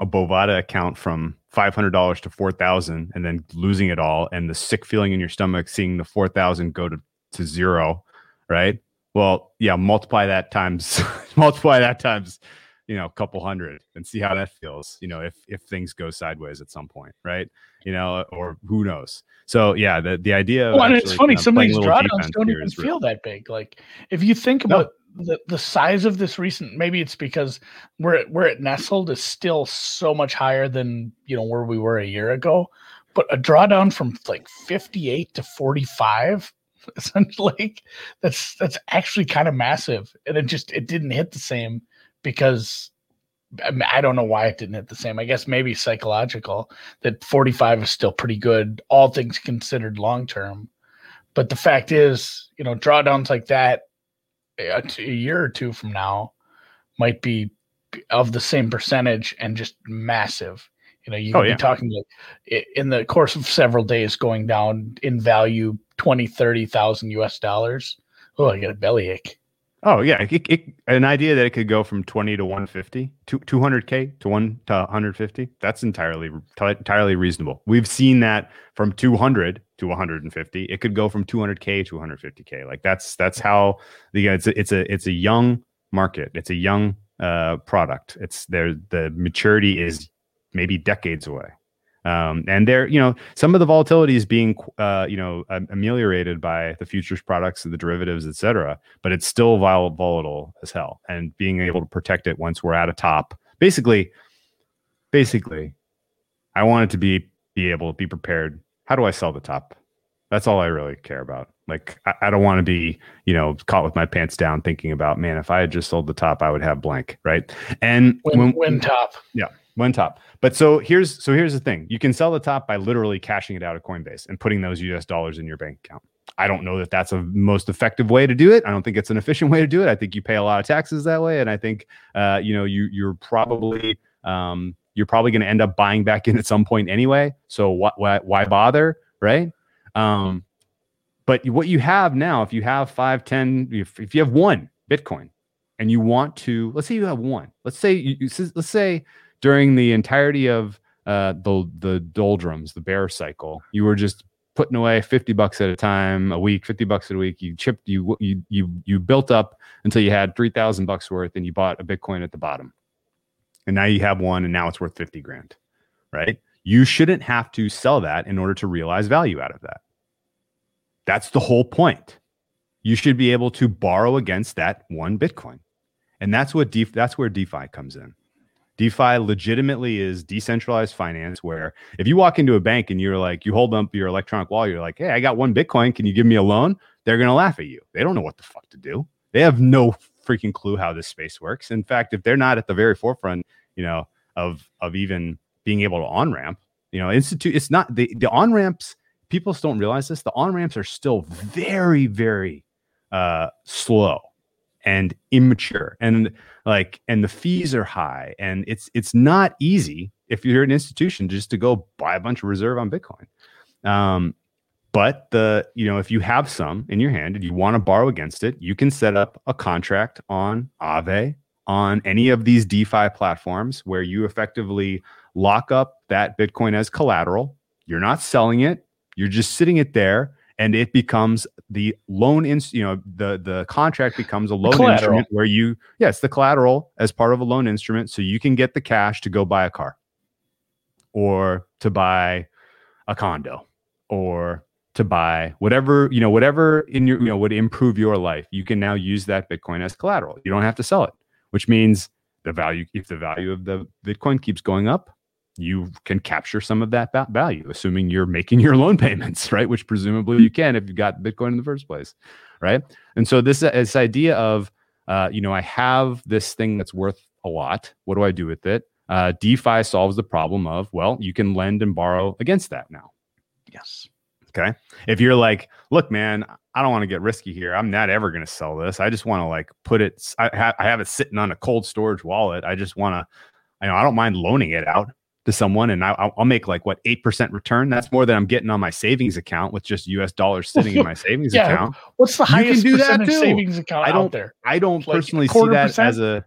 a Bovada account from five hundred dollars to four thousand and then losing it all. And the sick feeling in your stomach, seeing the four thousand go to, to zero, right? Well, yeah, multiply that times, multiply that times, you know, a couple hundred, and see how that feels, you know, if, if things go sideways at some point, right. You know, or who knows? So yeah, the, the idea. Well, of and it's funny. Some of these drawdowns don't even feel real. That big. Like if you think about no. the, the size of this recent, maybe it's because where, where it nestled is still so much higher than, you know, where we were a year ago, but a drawdown from like fifty-eight to forty-five, essentially, like that's, that's actually kind of massive. And it just, it didn't hit the same. Because I, mean, I don't know why it didn't hit the same. I guess maybe psychological, that forty-five is still pretty good, all things considered long term. But the fact is, you know, drawdowns like that a, t- a year or two from now might be of the same percentage and just massive. You know, you could oh, yeah. be talking like in the course of several days going down in value twenty, thirty thousand U S dollars. Oh, I got a bellyache. Oh yeah, it, it, an idea that it could go from twenty to one fifty, to two hundred k to one to one hundred fifty. That's entirely t- entirely reasonable. We've seen that from two hundred to one hundred and fifty. It could go from two hundred k to one hundred fifty k. Like that's that's how the it's a, it's a it's a young market. It's a young uh, product. It's there. The maturity is maybe decades away. Um, and there, you know, some of the volatility is being, uh, you know, ameliorated by the futures products and the derivatives, et cetera, but it's still vol- volatile as hell, and being able to protect it once we're at a top, basically, basically I wanted to be, be able to be prepared. How do I sell the top? That's all I really care about. Like, I, I don't want to be, you know, caught with my pants down thinking about, man, if I had just sold the top, I would have blank. Right. And when, when, when top, yeah. One top. But so here's so here's the thing. You can sell the top by literally cashing it out of Coinbase and putting those U S dollars in your bank account. I don't know that that's a most effective way to do it. I don't think it's an efficient way to do it. I think you pay a lot of taxes that way, and I think uh, you know you you're probably um, you're probably going to end up buying back in at some point anyway. So why why, why bother, right? Um, but what you have now, if you have five, ten, if, if you have one Bitcoin, and you want to, let's say you have one. Let's say you let's say. During the entirety of uh, the the doldrums, the bear cycle, you were just putting away fifty bucks at a time, a week, fifty bucks a week. You chipped, you you you you built up until you had three thousand bucks worth, and you bought a Bitcoin at the bottom, and now you have one, and now it's worth fifty grand, right? You shouldn't have to sell that in order to realize value out of that. That's the whole point. You should be able to borrow against that one Bitcoin, and that's what def- that's where DeFi comes in. DeFi legitimately is decentralized finance, where if you walk into a bank and you're like, you hold up your electronic wallet, you're like, hey, I got one Bitcoin, can you give me a loan? They're going to laugh at you. They don't know what the fuck to do. They have no freaking clue how this space works. In fact, if they're not at the very forefront, you know, of, of even being able to on-ramp, you know, institute, it's not the, the on-ramps, people don't realize this. The on-ramps are still very, very uh, slow and immature, and like, and the fees are high, and it's it's not easy if you're an institution just to go buy a bunch of reserve on Bitcoin. Um, but the you know if you have some in your hand and you want to borrow against it, you can set up a contract on Aave, on any of these DeFi platforms, where you effectively lock up that Bitcoin as collateral. You're not selling it; you're just sitting it there. And it becomes the loan, in, you know, the, the contract becomes a loan collateral. instrument where you, yes, the collateral as part of a loan instrument. So you can get the cash to go buy a car, or to buy a condo, or to buy whatever, you know, whatever in your, you know, would improve your life. You can now use that Bitcoin as collateral. You don't have to sell it, which means the value, if the value of the Bitcoin keeps going up, you can capture some of that value, assuming you're making your loan payments, right? Which presumably you can if you got Bitcoin in the first place, right? And so this, this idea of, uh, you know, I have this thing that's worth a lot. What do I do with it? Uh, DeFi solves the problem of, well, you can lend and borrow against that now. Yes. Okay. If you're like, look, man, I don't want to get risky here. I'm not ever going to sell this. I just want to like put it, I, ha- I have it sitting on a cold storage wallet. I just want to, you know, I don't mind loaning it out to someone, and I, I'll make like what eight percent return. That's more than I'm getting on my savings account with just U S dollars sitting in my savings yeah. account. What's the highest percentage savings account I don't, out there? I don't like personally see that percent? as a.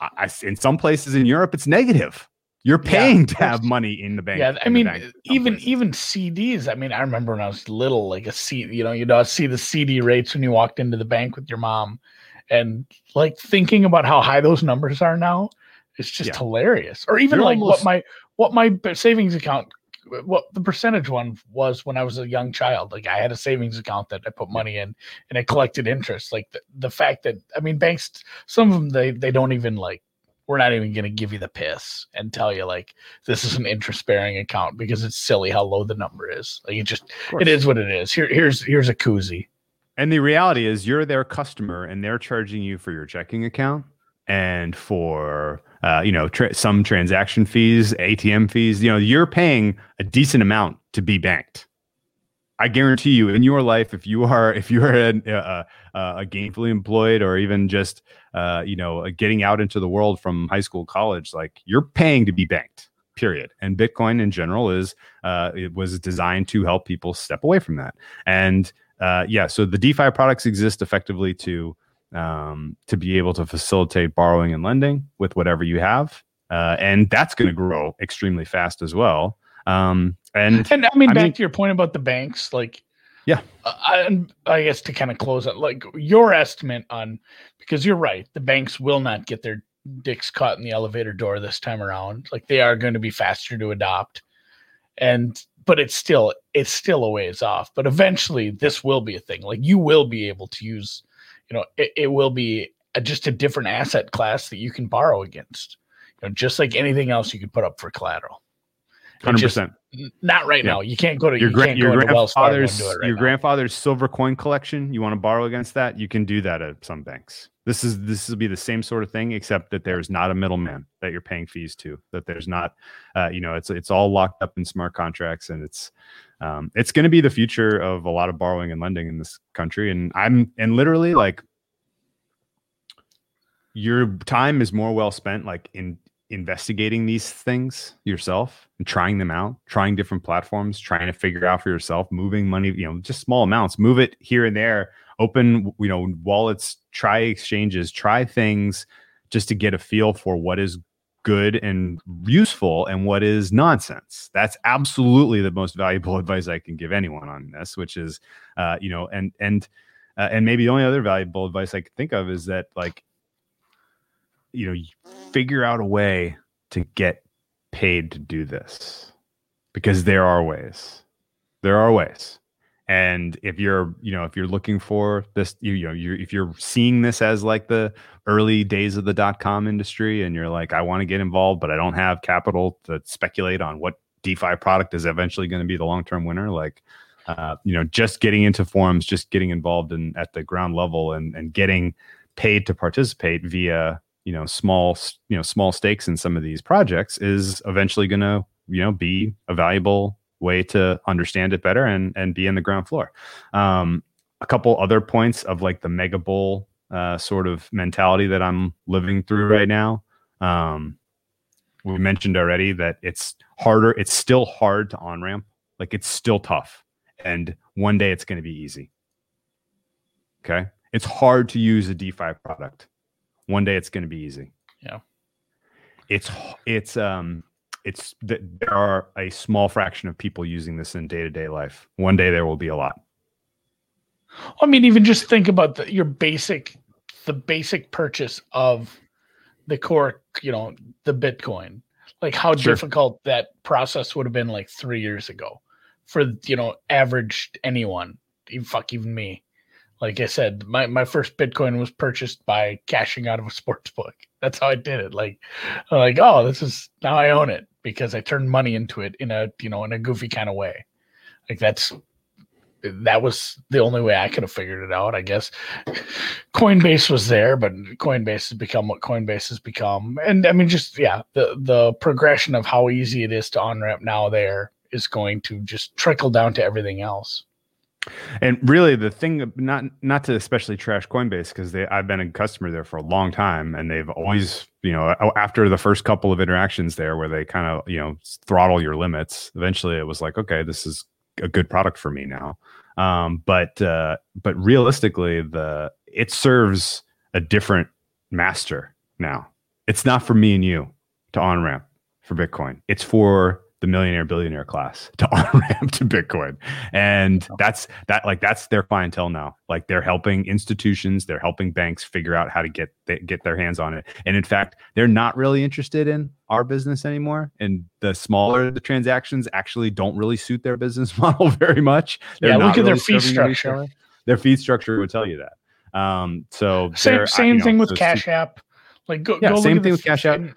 I, I, in some places in Europe, it's negative. You're paying yeah, to have money in the bank. Yeah, I mean, bank, even places. even C Ds. I mean, I remember when I was little, like a C. You know, you'd see the C D rates when you walked into the bank with your mom, and like thinking about how high those numbers are now. It's just yeah. hilarious. Or even You're like almost... what my what my savings account, what the percentage one was when I was a young child. Like I had a savings account that I put money in, and I collected interest. Like the, the fact that, I mean, banks, some of them, they, they don't even like, we're not even going to give you the piss and tell you like, this is an interest bearing account, because it's silly how low the number is. Like it just, it is what it is. Here, here's, here's a koozie. And the reality is you're their customer, and they're charging you for your checking account and for, Uh, you know, tra- some transaction fees, A T M fees. You know, you're paying a decent amount to be banked. I guarantee you, in your life, if you are if you are a, a, a gainfully employed, or even just uh, you know getting out into the world from high school, college, like you're paying to be banked. Period. And Bitcoin in general is uh, it was designed to help people step away from that. And uh, yeah, so the DeFi products exist effectively to um, to be able to facilitate borrowing and lending with whatever you have. Uh, and that's going to grow extremely fast as well. Um, and, and I mean, I back mean, to your point about the banks, like, yeah, I, I guess to kind of close it, like your estimate on, because you're right, the banks will not get their dicks caught in the elevator door this time around. Like they are going to be faster to adopt, and but it's still it's still a ways off. But eventually, this will be a thing. Like you will be able to use, you know, it, it will be a, just a different asset class that you can borrow against. You know, just like anything else you could put up for collateral. one hundred percent. Just, not right yeah. now. You can't go to your, you gra- your grandfather's, Wells Fargo and do it right your now. grandfather's silver coin collection. You want to borrow against that? You can do that at some banks. This is this will be the same sort of thing, except that there is not a middleman that you're paying fees to. That there's not, uh, you know, it's it's all locked up in smart contracts, and it's um, it's going to be the future of a lot of borrowing and lending in this country. And I'm and literally like, your time is more well spent like in. investigating these things yourself and trying them out, trying different platforms, trying to figure out for yourself, moving money, you know, just small amounts, move it here and there, open, you know, wallets, try exchanges, try things just to get a feel for what is good and useful and what is nonsense. That's absolutely the most valuable advice I can give anyone on this, which is, uh, you know, and, and, uh, and maybe the only other valuable advice I can think of is that like, you know, you figure out a way to get paid to do this, because there are ways, there are ways. And if you're, you know, if you're looking for this, you, you know, you if you're seeing this as like the early days of the dot-com industry and you're like, I want to get involved, but I don't have capital to speculate on what DeFi product is eventually going to be the long-term winner. Like, uh, you know, just getting into forums, just getting involved in at the ground level and, and getting paid to participate via, you know, small, you know, small stakes in some of these projects is eventually going to, you know, be a valuable way to understand it better and, and be in the ground floor. Um, a couple other points of like the mega bull uh, sort of mentality that I'm living through right now. Um, we mentioned already that it's harder. It's still hard to on-ramp. Like it's still tough. And one day it's going to be easy. Okay. It's hard to use a DeFi product. One day it's going to be easy. Yeah, it's it's um it's th- there are a small fraction of people using this in day to day life. One day there will be a lot. I mean, even just think about the, your basic, the basic purchase of the core, you know, the Bitcoin. Like how sure. difficult that process would have been like three years ago for you know average anyone, even, fuck even me. Like I said, my, my first Bitcoin was purchased by cashing out of a sports book. That's how I did it. Like, like, oh, this is now I own it because I turned money into it in a, you know, in a goofy kind of way. Like that's, that was the only way I could have figured it out, I guess. Coinbase was there, but Coinbase has become what Coinbase has become. And I mean, just, yeah, the, the progression of how easy it is to on-ramp now there is going to just trickle down to everything else. And really the thing, not not to especially trash Coinbase, because they I've been a customer there for a long time, and they've always, you know, after the first couple of interactions there where they kind of, you know, throttle your limits, eventually it was like, okay, this is a good product for me now. Um, but uh, but realistically, the it serves a different master now. It's not for me and you to on-ramp for Bitcoin. It's for the millionaire billionaire class to on-ramp to Bitcoin. And that's that like that's their clientele now. Like they're helping institutions, they're helping banks figure out how to get get their hands on it. And in fact, they're not really interested in our business anymore. And the smaller the transactions actually don't really suit their business model very much. They're yeah, look at really their fee structure. Their fee structure would tell you that. Um, so same same you know, thing with Cash two, App. Like go, yeah, go same look thing at with Cash App. And,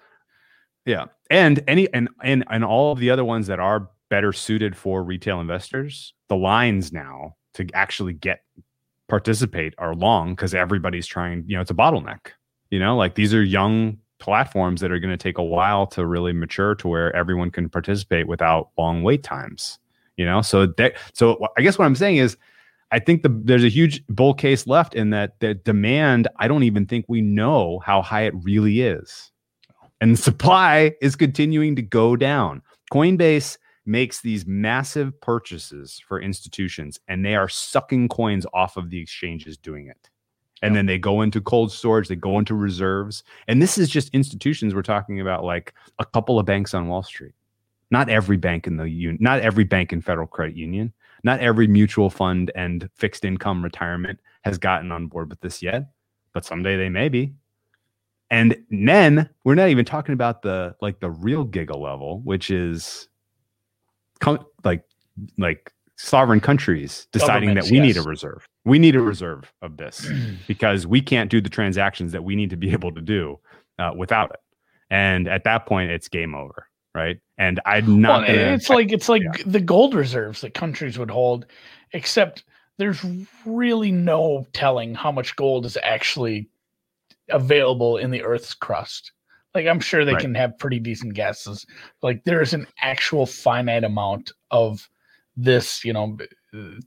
yeah. And any and, and and all of the other ones that are better suited for retail investors, the lines now to actually get participate are long because everybody's trying, you know, it's a bottleneck. You know, like these are young platforms that are going to take a while to really mature to where everyone can participate without long wait times. You know, so that so I guess what I'm saying is I think the, there's a huge bull case left in that the demand, I don't even think we know how high it really is. And supply is continuing to go down. Coinbase makes these massive purchases for institutions, and they are sucking coins off of the exchanges doing it. And then they go into cold storage, they go into reserves. And this is just institutions. We're talking about like a couple of banks on Wall Street. Not every bank in the union, not every bank in Federal Credit Union, not every mutual fund and fixed income retirement has gotten on board with this yet, but someday they may be. And then we're not even talking about the like the real giga level, which is com- like like sovereign countries deciding that we yes. need a reserve. We need a reserve of this because we can't do the transactions that we need to be able to do uh, without it. And at that point, it's game over. Right. And I'm not. Well, gonna, it's I, like it's like yeah. the gold reserves that countries would hold, except there's really no telling how much gold is actually available in the Earth's crust. Like, I'm sure they right. can have pretty decent guesses. Like, there is an actual finite amount of this, you know,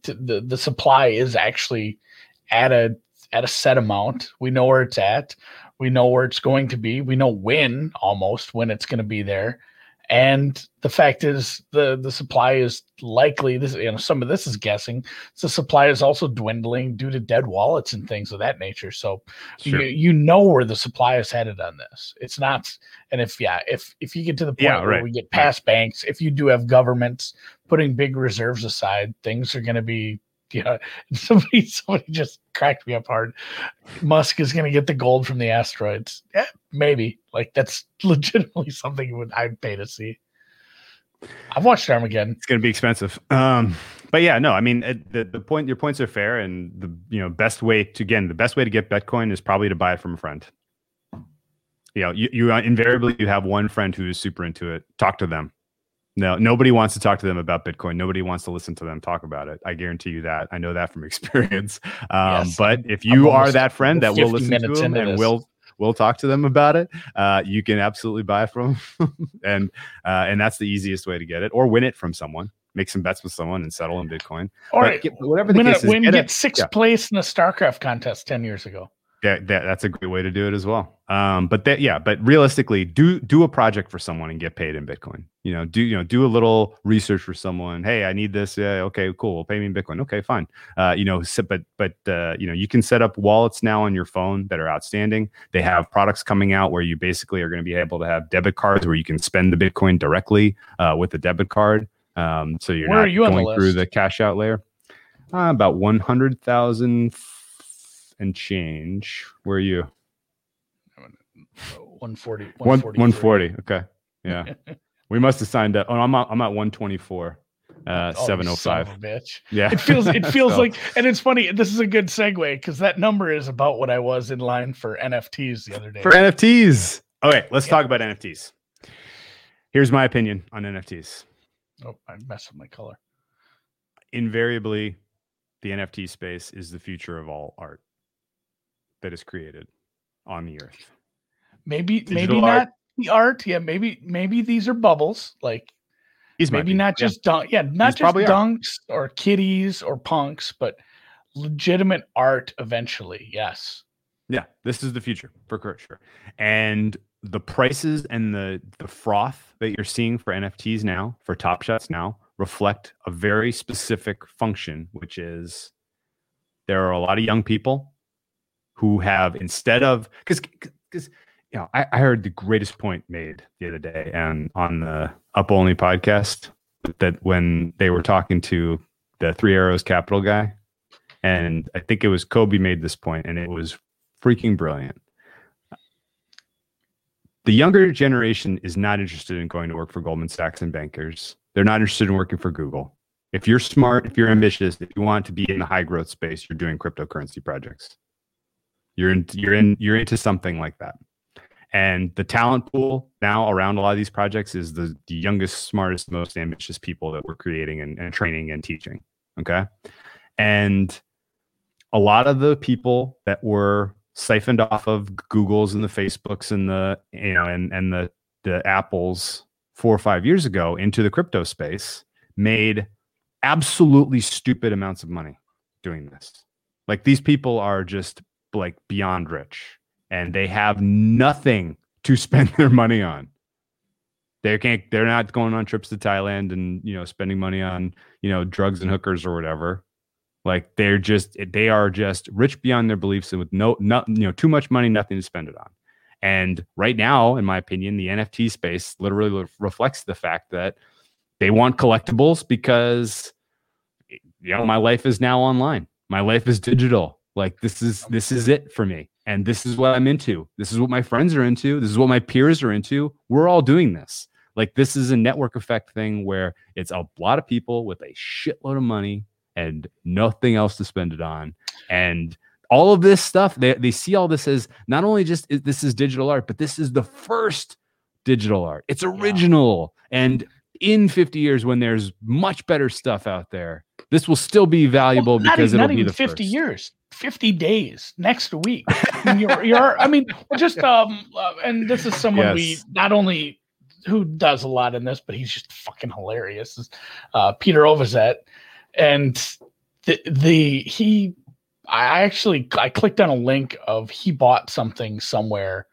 t- the, the supply is actually at a at a set amount. We know where it's at. We know where it's going to be. We know when almost when it's going to be there. And the fact is, the, the supply is likely, this, you know, some of this is guessing. The supply is also dwindling due to dead wallets and things of that nature. So sure. you, you know where the supply is headed on this. It's not, and if, yeah, if, if you get to the point yeah, where right. we get past right. banks, if you do have governments putting big reserves aside, things are going to be, you know, somebody, somebody just cracked me up hard. Musk is going to get the gold from the asteroids. Yeah, maybe. Like, that's legitimately something would I'd pay to see. I've watched Armageddon. It's going to be expensive. Um, but yeah, no, I mean, the, the point, your points are fair. And the, you know, best way to, again, the best way to get Bitcoin is probably to buy it from a friend. You know, you, you invariably, you have one friend who is super into it. Talk to them. No, nobody wants to talk to them about Bitcoin. Nobody wants to listen to them talk about it. I guarantee you that. I know that from experience. Um, yes. But if you are that friend that will listen to them and will will talk to them about it, uh, you can absolutely buy from them. and uh, and that's the easiest way to get it, or win it from someone. Make some bets with someone and settle in Bitcoin. All but right, get, whatever the win case it, is, win get, get sixth yeah. place in a StarCraft contest ten years ago. That, that that's a great way to do it as well. Um, but that yeah, but realistically, do do a project for someone and get paid in Bitcoin. You know, do you know do a little research for someone. Hey, I need this. Yeah, okay, cool. Pay me in Bitcoin. Okay, fine. Uh, you know, but but uh, you know, you can set up wallets now on your phone that are outstanding. They have products coming out where you basically are going to be able to have debit cards where you can spend the Bitcoin directly uh, with a debit card. Um, so you're where not are you going on the list? Through the cash out layer. Uh, about one hundred thousand. And change. Where are you? one forty one forty Okay. Yeah. We must have signed up. Oh, I'm at, I'm at one twenty-four Uh, oh, seven oh five Son of a bitch. Yeah. It feels, it feels so. like, and it's funny. This is a good segue because that number is about what I was in line for N F Ts the other day. For N F Ts. Okay. Let's yeah. talk about N F Ts. Here's my opinion on N F Ts. Oh, I messed with my color. Invariably, the N F T space is the future of all art that is created on the earth. Maybe, Digital maybe art. Not the art. Yeah, maybe, maybe these are bubbles. Like, these maybe not just yeah. dunks. Yeah, not these just dunks are. Or kitties or punks, but legitimate art eventually. Yes. Yeah, this is the future for sure. And the prices and the the froth that you're seeing for N F Ts now, for Top Shots now, reflect a very specific function, which is there are a lot of young people who have, instead of, because because you know, I, I heard the greatest point made the other day and on the Up Only podcast, that when they were talking to the Three Arrows Capital guy, and I think it was Kobe made this point, and it was freaking brilliant. The younger generation is not interested in going to work for Goldman Sachs and bankers. They're not interested in working for Google. If you're smart, if you're ambitious, if you want to be in the high growth space, you're doing cryptocurrency projects. You're in, you're in, you're into something like that. And the talent pool now around a lot of these projects is the, the youngest, smartest, most ambitious people that we're creating and, and training and teaching. Okay. And a lot of the people that were siphoned off of Google's and the Facebooks and the, you know, and, and the, the Apples four or five years ago into the crypto space made absolutely stupid amounts of money doing this. Like, these people are just like beyond rich and they have nothing to spend their money on. They can't, they're not going on trips to Thailand and, you know, spending money on, you know, drugs and hookers or whatever. Like they're just, they are just rich beyond their beliefs and with no, not, you know, too much money, nothing to spend it on. And right now, in my opinion, the N F T space literally reflects the fact that they want collectibles because, you know, my life is now online. My life is digital. Like this is, this is it for me. And this is what I'm into. This is what my friends are into. This is what my peers are into. We're all doing this. Like this is a network effect thing where it's a lot of people with a shitload of money and nothing else to spend it on. And all of this stuff, they, they see all this as not only just this is digital art, but this is the first digital art. It's original. Yeah. And in fifty years, when there's much better stuff out there, this will still be valuable well, not, because it'll be the fifty first. Years. fifty days next week. I mean, you're, you're, I mean just, um, uh, and this is someone yes. we not only who does a lot in this, but he's just fucking hilarious. Is uh, Peter Overzet. And the, the, he, I actually, I clicked on a link of, he bought something somewhere.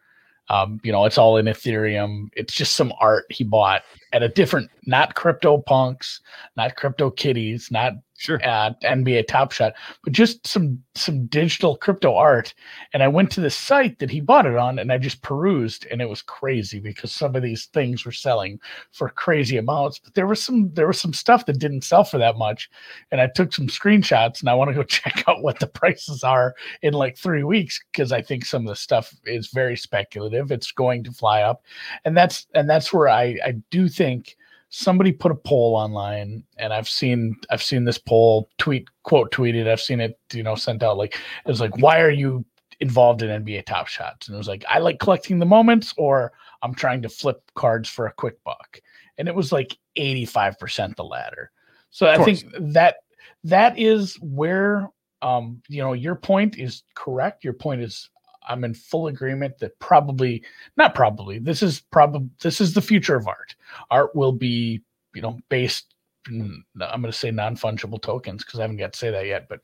Um, you know, it's all in Ethereum. It's just some art he bought at a different, not CryptoPunks, not CryptoKitties, not sure. uh, N B A Top Shot, but just some some digital crypto art. And I went to the site that he bought it on, and I just perused, and it was crazy because some of these things were selling for crazy amounts. But there was some there was some stuff that didn't sell for that much, and I took some screenshots, and I want to go check out what the prices are in like three weeks because I think some of the stuff is very speculative. It's going to fly up, and that's and that's where I I do think. think somebody put a poll online, and I've seen I've seen this poll tweet quote tweeted. I've seen it, you know, sent out like it was like, why are you involved in N B A Top Shots? And it was like, I like collecting the moments, or I'm trying to flip cards for a quick buck. And it was like eighty-five percent the latter. So I think that that is where um, you know, your point is correct. Your point is I'm in full agreement that probably not probably this is probably this is the future of art. Art will be, you know, based. I'm going to say non-fungible tokens because I haven't got to say that yet. But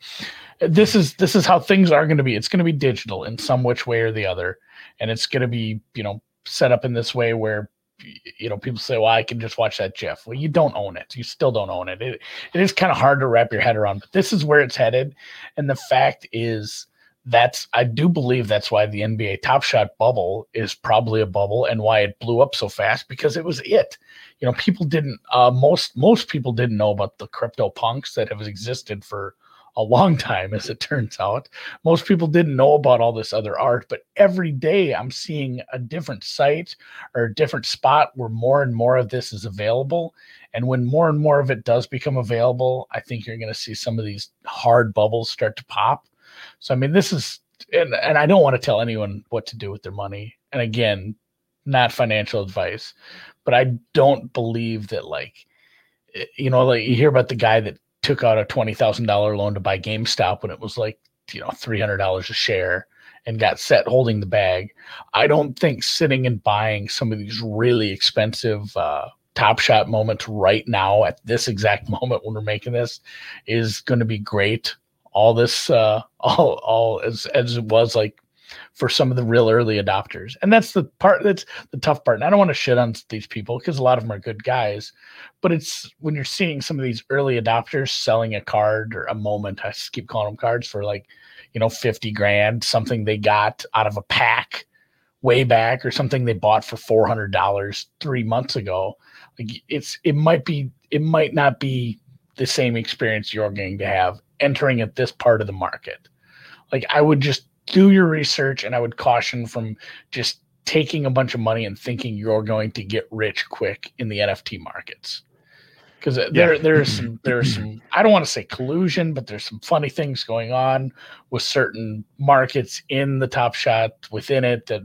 this is this is how things are going to be. It's going to be digital in some which way or the other, and it's going to be, you know, set up in this way where, you know, people say, well, I can just watch that GIF. Well, you don't own it. You still don't own it. It, it is kind of hard to wrap your head around. But this is where it's headed, and the fact is. That's I do believe that's why the N B A Top Shot bubble is probably a bubble and why it blew up so fast, because it was it. You know, people didn't uh, most most people didn't know about the CryptoPunks that have existed for a long time, as it turns out. Most people didn't know about all this other art, but every day I'm seeing a different site or a different spot where more and more of this is available. And when more and more of it does become available, I think you're going to see some of these hard bubbles start to pop. So, I mean, this is, and, and I don't want to tell anyone what to do with their money. And again, not financial advice, but I don't believe that, like, you know, like you hear about the guy that took out a twenty thousand dollars loan to buy GameStop when it was like, you know, three hundred dollars a share and got set holding the bag. I don't think sitting and buying some of these really expensive, uh, Top Shot moments right now at this exact moment when we're making this is going to be great. All this, uh, all, all as, as it was like for some of the real early adopters. And that's the part, that's the tough part. And I don't want to shit on these people because a lot of them are good guys, but it's when you're seeing some of these early adopters selling a card or a moment, I just keep calling them cards for like, you know, fifty grand, something they got out of a pack way back or something they bought for four hundred dollars three months ago. Like it's, it might be, it might not be the same experience you're going to have entering at this part of the market. Like I would just do your research, and I would caution from just taking a bunch of money and thinking you're going to get rich quick in the N F T markets. Because yeah. there, there's some, there's some, I don't want to say collusion, but there's some funny things going on with certain markets in the Top Shot within it that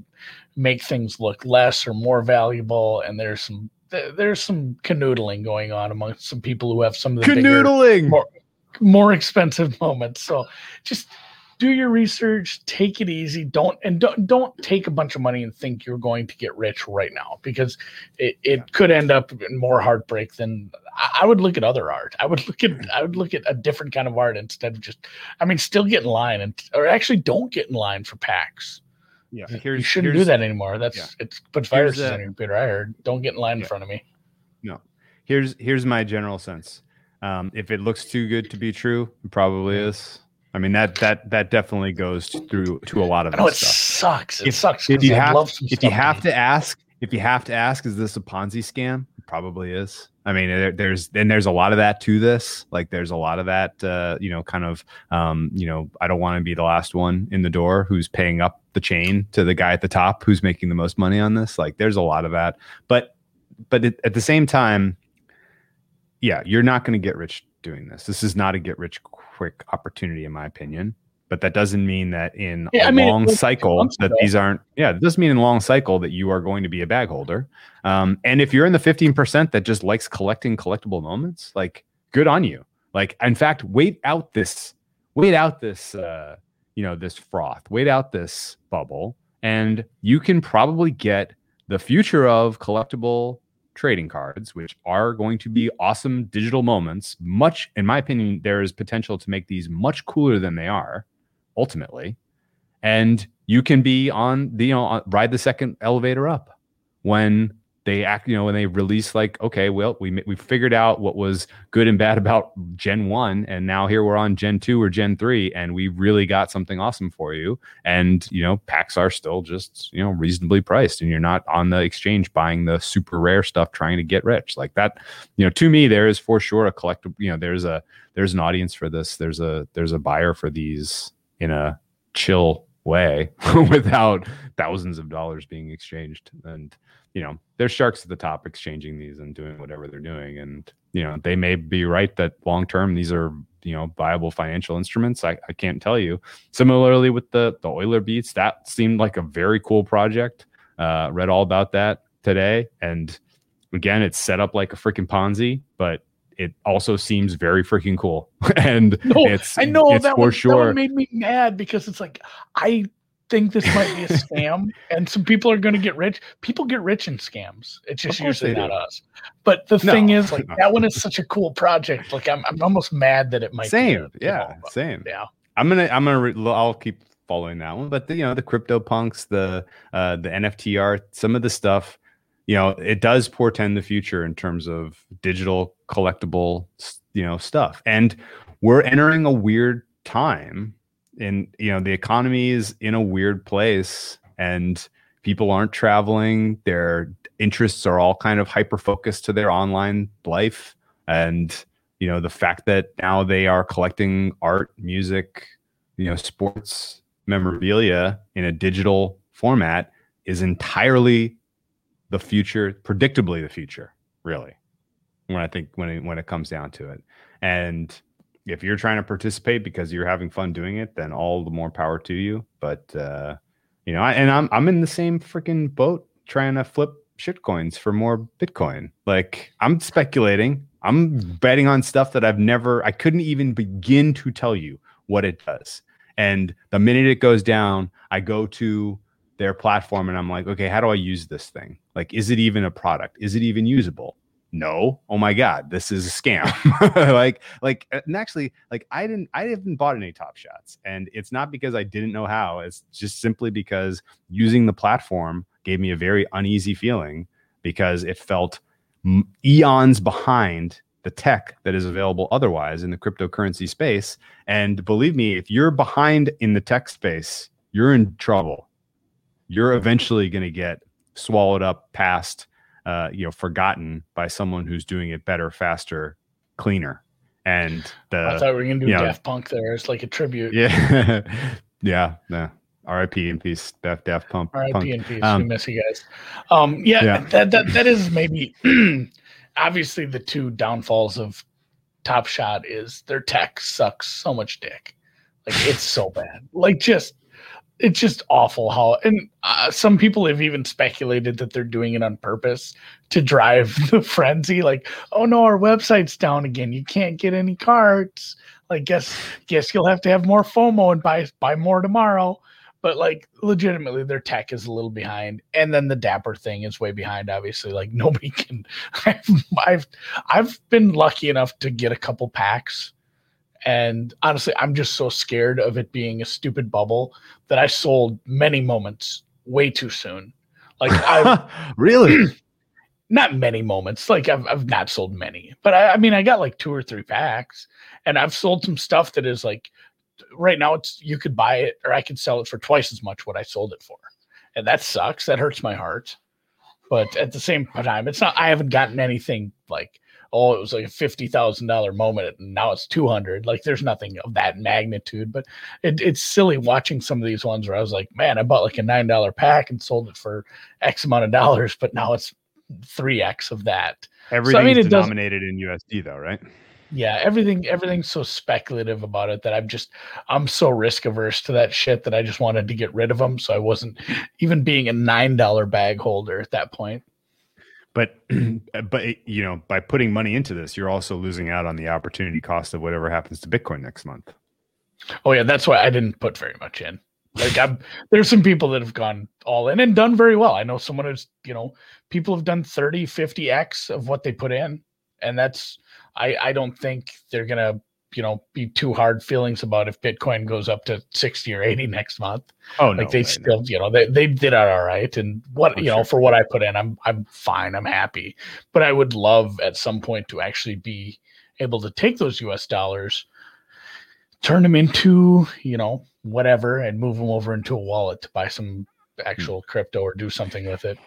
make things look less or more valuable. And there's some, there's some canoodling going on amongst some people who have some of the canoodling. Bigger, more, more expensive moments. So just do your research, take it easy. Don't, and don't, don't take a bunch of money and think you're going to get rich right now, because it, it could end up in more heartbreak than I would look at other art. I would look at, I would look at a different kind of art instead of just, I mean, still get in line and, or actually don't get in line for packs. Yeah. Here's, you shouldn't here's, do that anymore. That's yeah. It's puts viruses a, on your computer. I heard don't get in line yeah. in front of me. No, here's, here's my general sense. Um, if it looks too good to be true, it probably is. I mean, that that that definitely goes through to a lot of that oh, it stuff. Sucks. It if, sucks. If you, have, if you have to ask, if you have to ask, is this a Ponzi scam? It probably is. I mean, there, there's and there's a lot of that to this. Like, there's a lot of that, uh, you know, kind of, um, you know, I don't want to be the last one in the door who's paying up the chain to the guy at the top who's making the most money on this. Like, there's a lot of that. But but it, at the same time, yeah, you're not going to get rich doing this. This is not a get rich quick opportunity, in my opinion. But that doesn't mean that in yeah, a I mean, long cycle that ago. these aren't. Yeah, it doesn't mean in a long cycle that you are going to be a bag holder. Um, and if you're in the fifteen percent that just likes collecting collectible moments, like, good on you. Like, in fact, wait out this, wait out this, uh, you know, this froth, wait out this bubble, and you can probably get the future of collectible trading cards, which are going to be awesome digital moments. Much, in my opinion, there is potential to make these much cooler than they are, ultimately, and you can be on the, you know, ride the second elevator up when they act, you know, when they release, like, okay, well, we we figured out what was good and bad about Gen one, and now here we're on Gen two or Gen three, and we really got something awesome for you. And, you know, packs are still just, you know, reasonably priced, and you're not on the exchange buying the super rare stuff trying to get rich like that. You know, to me, there is for sure a collectible, you know, there's a there's an audience for this. There's a there's a buyer for these in a chill way without thousands of dollars being exchanged. And, you know, there's sharks at the top exchanging these and doing whatever they're doing. And, you know, they may be right that long term these are, you know, viable financial instruments. I, I can't tell you. Similarly with the the Euler Beats, that seemed like a very cool project. Uh, read all about that today. And again, it's set up like a freaking Ponzi, but it also seems very freaking cool. And no, it's, I know it's that, for one, sure. that one made me mad because it's like, I think this might be a scam and some people are going to get rich. People get rich in scams. It's just usually not do. us. But the no, thing is, like, no. that one is such a cool project. Like, I'm, I'm almost mad that it might same, be. Yeah, same. Yeah. I'm going to, I'm going to, re- I'll keep following that one, but the, you know, the CryptoPunks, the, uh, the N F T art, some of the stuff, you know, it does portend the future in terms of digital collectible, you know, stuff. And we're entering a weird time, and, you know, the economy is in a weird place, and people aren't traveling. Their interests are all kind of hyper-focused to their online life. And, you know, the fact that now they are collecting art, music, you know, sports memorabilia in a digital format is entirely the future, predictably the future, really, when I think when it, when it comes down to it. And if you're trying to participate because you're having fun doing it, then all the more power to you. But, uh, you know, I, and I'm I'm in the same freaking boat trying to flip shitcoins for more Bitcoin. Like, I'm speculating. I'm betting on stuff that I've never, I couldn't even begin to tell you what it does. And the minute it goes down, I go to their platform and I'm like, okay, how do I use this thing? Like, is it even a product? Is it even usable? No. Oh my God, this is a scam. like, like, and actually, like, I didn't, I haven't bought any Top Shots, and it's not because I didn't know how. It's just simply because using the platform gave me a very uneasy feeling because it felt eons behind the tech that is available otherwise in the cryptocurrency space. And believe me, if you're behind in the tech space, you're in trouble. You're eventually going to get swallowed up, past, uh, you know, forgotten by someone who's doing it better, faster, cleaner. And the, I thought we were going to do Daft Punk there. It's like a tribute. Yeah. yeah. yeah. R I P in peace, Daft, Daft Punk. R I P in peace. Um, we miss you guys. Um, yeah, yeah. That, that that is maybe obviously the two downfalls of Top Shot is their tech sucks so much dick. Like, it's so bad. Like, just. It's just awful how, and uh, some people have even speculated that they're doing it on purpose to drive the frenzy. Like, oh no, our website's down again. You can't get any cards. Like, guess, guess you'll have to have more FOMO and buy, buy more tomorrow. But, like, legitimately, their tech is a little behind. And then the Dapper thing is way behind, obviously. Like, nobody can, I've, I've, I've been lucky enough to get a couple packs. And honestly, I'm just so scared of it being a stupid bubble that I sold many moments way too soon. Like, I really not many moments. Like I've I've not sold many, but I, I mean, I got like two or three packs, and I've sold some stuff that is like right now it's, you could buy it or I could sell it for twice as much what I sold it for. And that sucks. That hurts my heart. But at the same time, it's not, I haven't gotten anything like, oh, it was like a fifty thousand dollars moment and now it's two hundred. Like there's nothing of that magnitude, but it, it's silly watching some of these ones where I was like, man, I bought like a nine dollar pack and sold it for X amount of dollars, but now it's three X of that. Everything's so, I mean, it denominated in U S D though, right? Yeah, everything, everything's so speculative about it that I'm just, I'm so risk averse to that shit that I just wanted to get rid of them. So I wasn't even being a nine dollar bag holder at that point. But, but you know, by putting money into this, you're also losing out on the opportunity cost of whatever happens to Bitcoin next month. Oh yeah, that's why I didn't put very much in. Like I'm, there's some people that have gone all in and done very well. I know someone who's, you know, people have done thirty, fifty X of what they put in. And that's, I, I don't think they're going to, you know, be too hard feelings about if Bitcoin goes up to sixty or eighty next month. Oh, no. Like they right, still, no. you know, they, they did all right. And what, I'm you sure. know, for what I put in, I'm, I'm fine. I'm happy. But I would love at some point to actually be able to take those U S dollars, turn them into, you know, whatever, and move them over into a wallet to buy some actual mm-hmm. crypto or do something with it.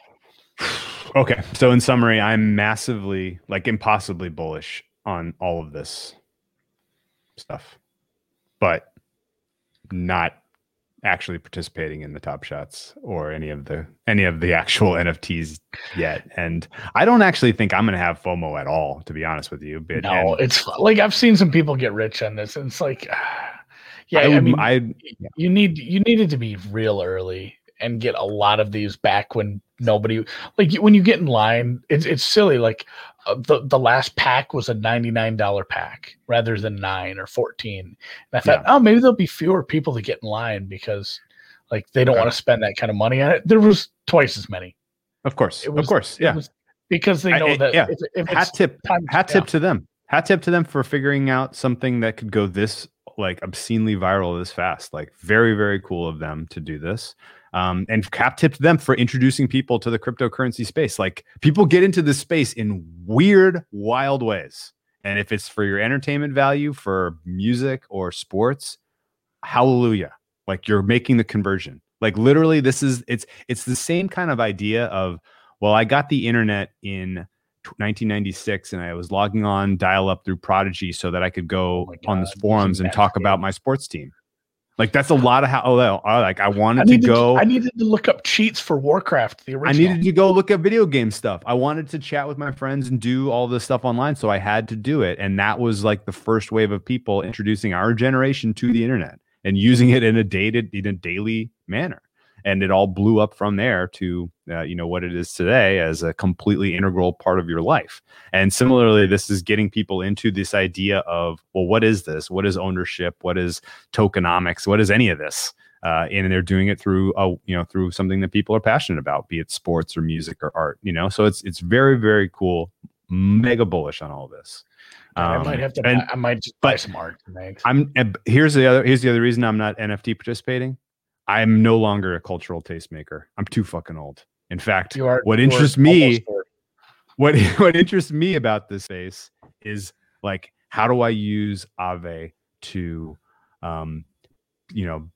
Okay. So in summary, I'm massively, like impossibly bullish on all of this stuff, but not actually participating in the Top Shots or any of the, any of the actual N F Ts yet. And I don't actually think I'm going to have FOMO at all, to be honest with you. But, no, and, it's like, I've seen some people get rich on this and it's like, yeah, I, I mean, I, yeah. you need, you needed to be real early and get a lot of these back when nobody, like when you get in line, it's it's silly. Like uh, the, the last pack was a ninety-nine dollar pack rather than nine or fourteen. And I thought, yeah. oh, maybe there'll be fewer people to get in line because like they don't okay. want to spend that kind of money on it. There was twice as many. Of course. It was, of course. Yeah. It was because they know I, I, that. Yeah. If, if hat tip, time, hat yeah. tip to them, hat tip to them for figuring out something that could go this like obscenely viral this fast. Like very, very cool of them to do this. Um, and cap tipped them for introducing people to the cryptocurrency space. Like people get into this space in weird, wild ways. And if it's for your entertainment value, for music or sports, hallelujah. Like you're making the conversion. Like literally this is, it's, it's the same kind of idea of, well, I got the internet in nineteen ninety-six and I was logging on dial up through Prodigy so that I could go oh on these forums and talk about my sports team. Like that's a lot of how oh, like I wanted I needed, to go. I needed to look up cheats for Warcraft, the original. I needed to go look at video game stuff. I wanted to chat with my friends and do all this stuff online, so I had to do it. And that was like the first wave of people introducing our generation to the internet and using it in a dated, in a daily manner. And it all blew up from there to uh, you know what it is today as a completely integral part of your life. And similarly, this is getting people into this idea of, well, what is this? What is ownership? What is tokenomics? What is any of this? Uh, and they're doing it through a, you know through something that people are passionate about, be it sports or music or art. You know, so it's it's very very cool. Mega bullish on all this. Um, I might have to. And, I might just buy some art. I'm here's the other here's the other reason I'm not N F T participating. I'm no longer a cultural tastemaker. I'm too fucking old. In fact, are, what interests me, what what interests me about this space is like, how do I use Aave to, um, you know,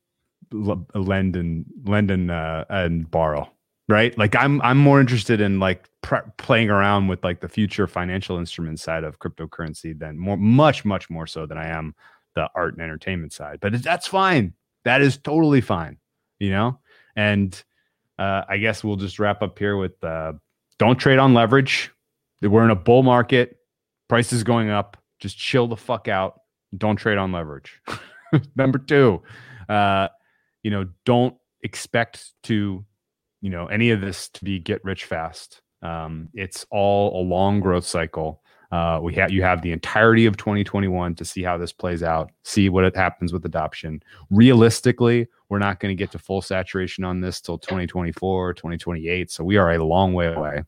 l- lend and lend and uh, and borrow, right? Like, I'm I'm more interested in like pr- playing around with like the future financial instrument side of cryptocurrency than more, much much more so than I am the art and entertainment side. But that's fine. That is totally fine, you know? And uh, I guess we'll just wrap up here with uh, don't trade on leverage. We're in a bull market. Price is going up. Just chill the fuck out. Don't trade on leverage. Number two, uh, you know, don't expect to, you know, any of this to be get rich fast. Um, it's all a long growth cycle. Uh, we have you have the entirety of twenty twenty-one to see how this plays out, see what it happens with adoption. Realistically, we're not going to get to full saturation on this till twenty twenty-four, twenty twenty-eight. So we are a long way away.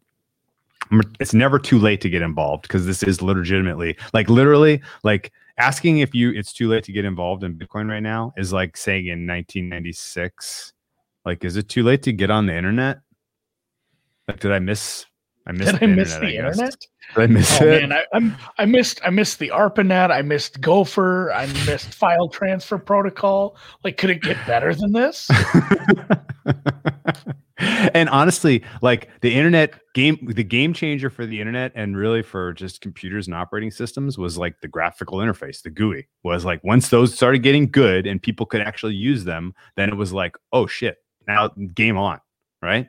It's never too late to get involved because this is legitimately like literally like asking if you it's too late to get involved in Bitcoin right now is like saying in nineteen ninety-six, like, is it too late to get on the internet? Like, did I miss I missed Did I miss the internet? internet? I, I missed oh, it. Man, I, I'm, I missed I missed the ARPANET. I missed Gopher. I missed file transfer protocol. Like, could it get better than this? And honestly, like the internet game, the game changer for the internet and really for just computers and operating systems was like the graphical interface, the G U I was like, once those started getting good and people could actually use them, then it was like, oh shit, now game on, right?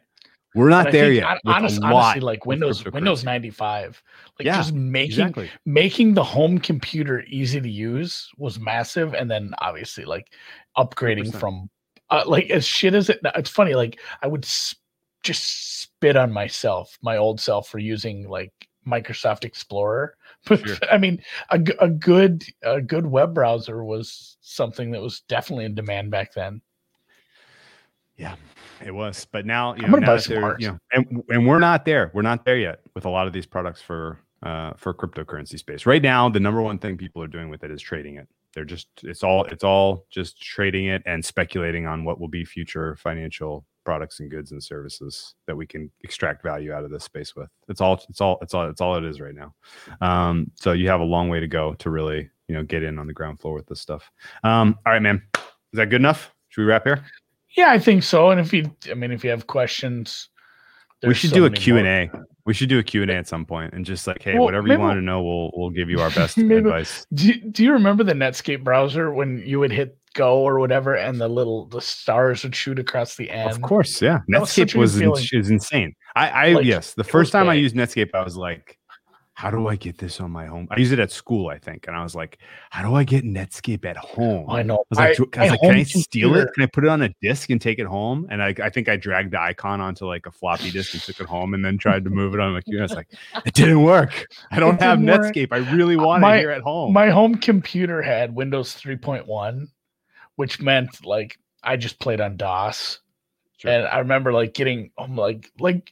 We're not there think, yet. Honest, honestly, like Windows Windows ninety-five, like yeah, just making exactly. making the home computer easy to use was massive. And then obviously like upgrading one hundred percent from uh, like as shit as it. It's funny. Like I would sp- just spit on myself, my old self, for using like Microsoft Explorer. But sure. I mean, a, a good a good web browser was something that was definitely in demand back then. Yeah, it was. But now, you know, now there, you know, and and we're not there. We're not there yet with a lot of these products for uh, for cryptocurrency space. Right now, the number one thing people are doing with it is trading it. They're just it's all it's all just trading it and speculating on what will be future financial products and goods and services that we can extract value out of this space with. It's all it's all it's all it's all it is right now. Um, so you have a long way to go to really, you know, get in on the ground floor with this stuff. Um, all right, man. Is that good enough? Should we wrap here? Yeah, I think so. And if you, I mean, if you have questions, we should so do a Q and A. We should do a Q and A at some point, and just like, hey, well, whatever you want we'll, to know, we'll we'll give you our best advice. Do Do you remember the Netscape browser when you would hit go or whatever, and the little the stars would shoot across the end? Of course, yeah. That Netscape was was, in, was insane. I, I like, yes, the first time bad. I used Netscape, I was like, how do I get this on my home? I used it at school, I think. And I was like, how do I get Netscape at home? I know. I was like, I, I was like can I steal computer. it? Can I put it on a disk and take it home? And I, I think I dragged the icon onto like a floppy disk and took it home and then tried to move it on my computer. I was like, it didn't work. I don't have Netscape. Work. I really want my, it here at home. My home computer had Windows three point one, which meant like I just played on DOS. Sure. And I remember like getting, I'm like, like,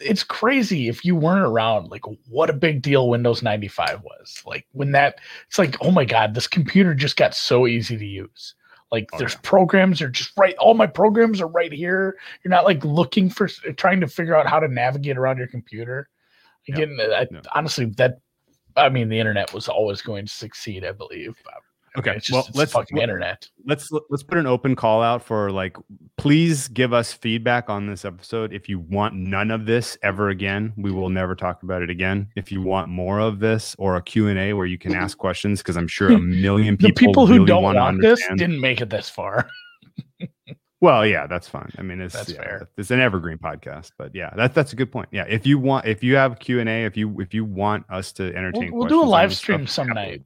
it's crazy if you weren't around, like what a big deal Windows ninety-five was. Like when that, it's like, oh my God, this computer just got so easy to use. Like oh, there's yeah. programs are just right. All my programs are right here. You're not like looking for, trying to figure out how to navigate around your computer. Again, yeah. I, no. honestly, that, I mean, the internet was always going to succeed, I believe. Okay, I mean, it's just, well, it's let's fucking let, internet. Let's let's put an open call out for like, please give us feedback on this episode. If you want none of this ever again, we will never talk about it again. If you want more of this or a Q and A where you can ask questions, because I'm sure a million people, the people who really don't want, want this didn't make it this far. Well, yeah, that's fine. I mean, it's that's yeah, fair. It's an evergreen podcast, but yeah, that's that's a good point. Yeah, if you want, if you have Q and A, if you if you want us to entertain, we'll, we'll do a live stream some night.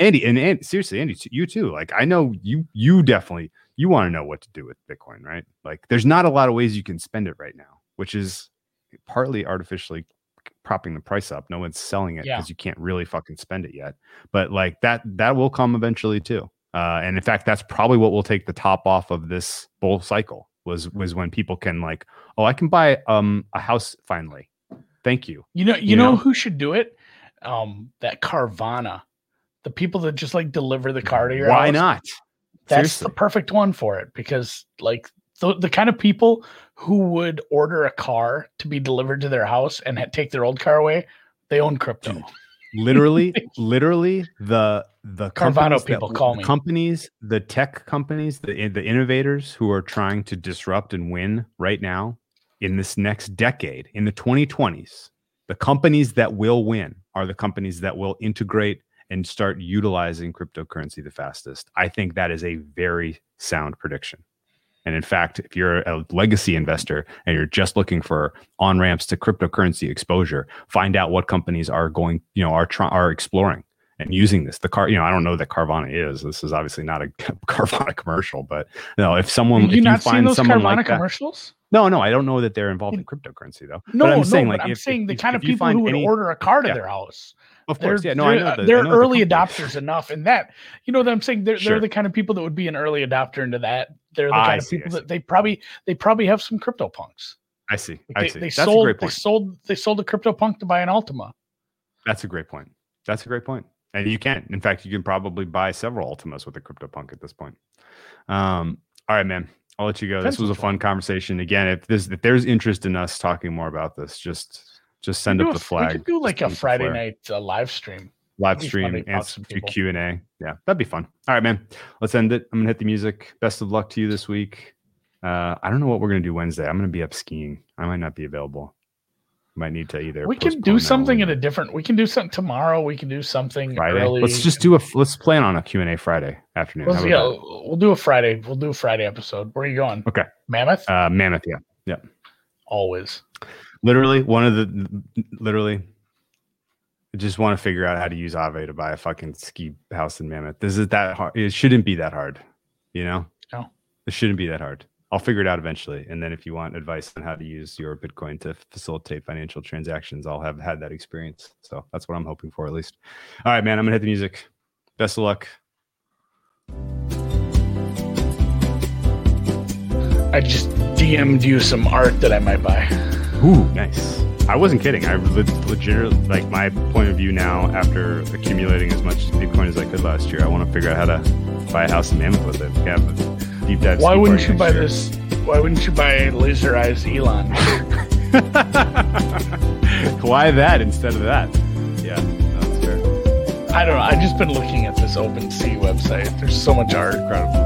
Andy and, and seriously, Andy, you too. Like I know you, you definitely you want to know what to do with Bitcoin, right? Like there's not a lot of ways you can spend it right now, which is partly artificially propping the price up. No one's selling it because yeah. you can't really fucking spend it yet. But like that, that will come eventually too. Uh, and in fact, that's probably what will take the top off of this bull cycle was was when people can like, oh, I can buy um a house finally. Thank you. You know, you, you know, know who should do it? Um, that Carvana. The people that just like deliver the car to your Why house. Why not? That's Seriously. the perfect one for it because like th- the kind of people who would order a car to be delivered to their house and ha- take their old car away, they own crypto. Dude, literally, literally the the Carvana people that, call the me companies, the tech companies, the the innovators who are trying to disrupt and win right now in this next decade in the twenty twenties. The companies that will win are the companies that will integrate and start utilizing cryptocurrency the fastest. I think that is a very sound prediction. And in fact, if you're a legacy investor and you're just looking for on-ramps to cryptocurrency exposure, find out what companies are going, you know, are try- are exploring and using this. The car, you know, I don't know that Carvana is. This is obviously not a Carvana commercial, but you know, if someone, Have you if not you seen find those someone Carvana like commercials? That, No, no, I don't know that they're involved in cryptocurrency though. No, but I'm no, saying, like, but I'm if, saying if, the if, kind if of people who would any, order a car to yeah, their house. Of course, yeah, no, I know. The, they're I know early the adopters enough, and that you know that I'm saying they're sure. they're the kind of people that would be an early adopter into that. They're the ah, kind I of see, people that they probably they probably have some CryptoPunks. I see. Like I they, see. They That's sold, a great point. They sold they sold a CryptoPunk to buy an Altima. That's a great point. That's a great point. And you can, in fact, you can probably buy several Altimas with a CryptoPunk at this point. Um, all right, man. I'll let you go. This was a fun conversation. Again, if, this, if there's interest in us talking more about this, just Just send up a, the flag. We could do like a Friday night uh, live stream. Live stream, answer to Q and A. Yeah, that'd be fun. All right, man. Let's end it. I'm going to hit the music. Best of luck to you this week. Uh, I don't know what we're going to do Wednesday. I'm going to be up skiing. I might not be available. Might need to either. We can do something in a different. We can do something tomorrow. We can do something Friday. Early. Let's just do a. Let's plan on a Q and A Friday afternoon. Let's, yeah, that? we'll do a Friday. We'll do a Friday episode. Where are you going? Okay. Mammoth. Uh, Mammoth. Yeah. Yeah. Always. Literally one of the. Literally. I just want to figure out how to use Aave to buy a fucking ski house in Mammoth. This is that hard. It shouldn't be that hard. You know. No. It shouldn't be that hard. I'll figure it out eventually. And then if you want advice on how to use your Bitcoin to facilitate financial transactions, I'll have had that experience. So that's what I'm hoping for, at least. All right, man, I'm going to hit the music. Best of luck. I just D M'd you some art that I might buy. Ooh, nice. I wasn't kidding. I legit, like my point of view now, after accumulating as much Bitcoin as I could last year, I want to figure out how to buy a house in Mammoth with it. Yeah, but deep dive. Why wouldn't you buy year. this? Why wouldn't you buy laser eyes Elon? Why that instead of that? Yeah, that's fair. I don't know. I've just been looking at this OpenSea website. There's so much art. Incredible.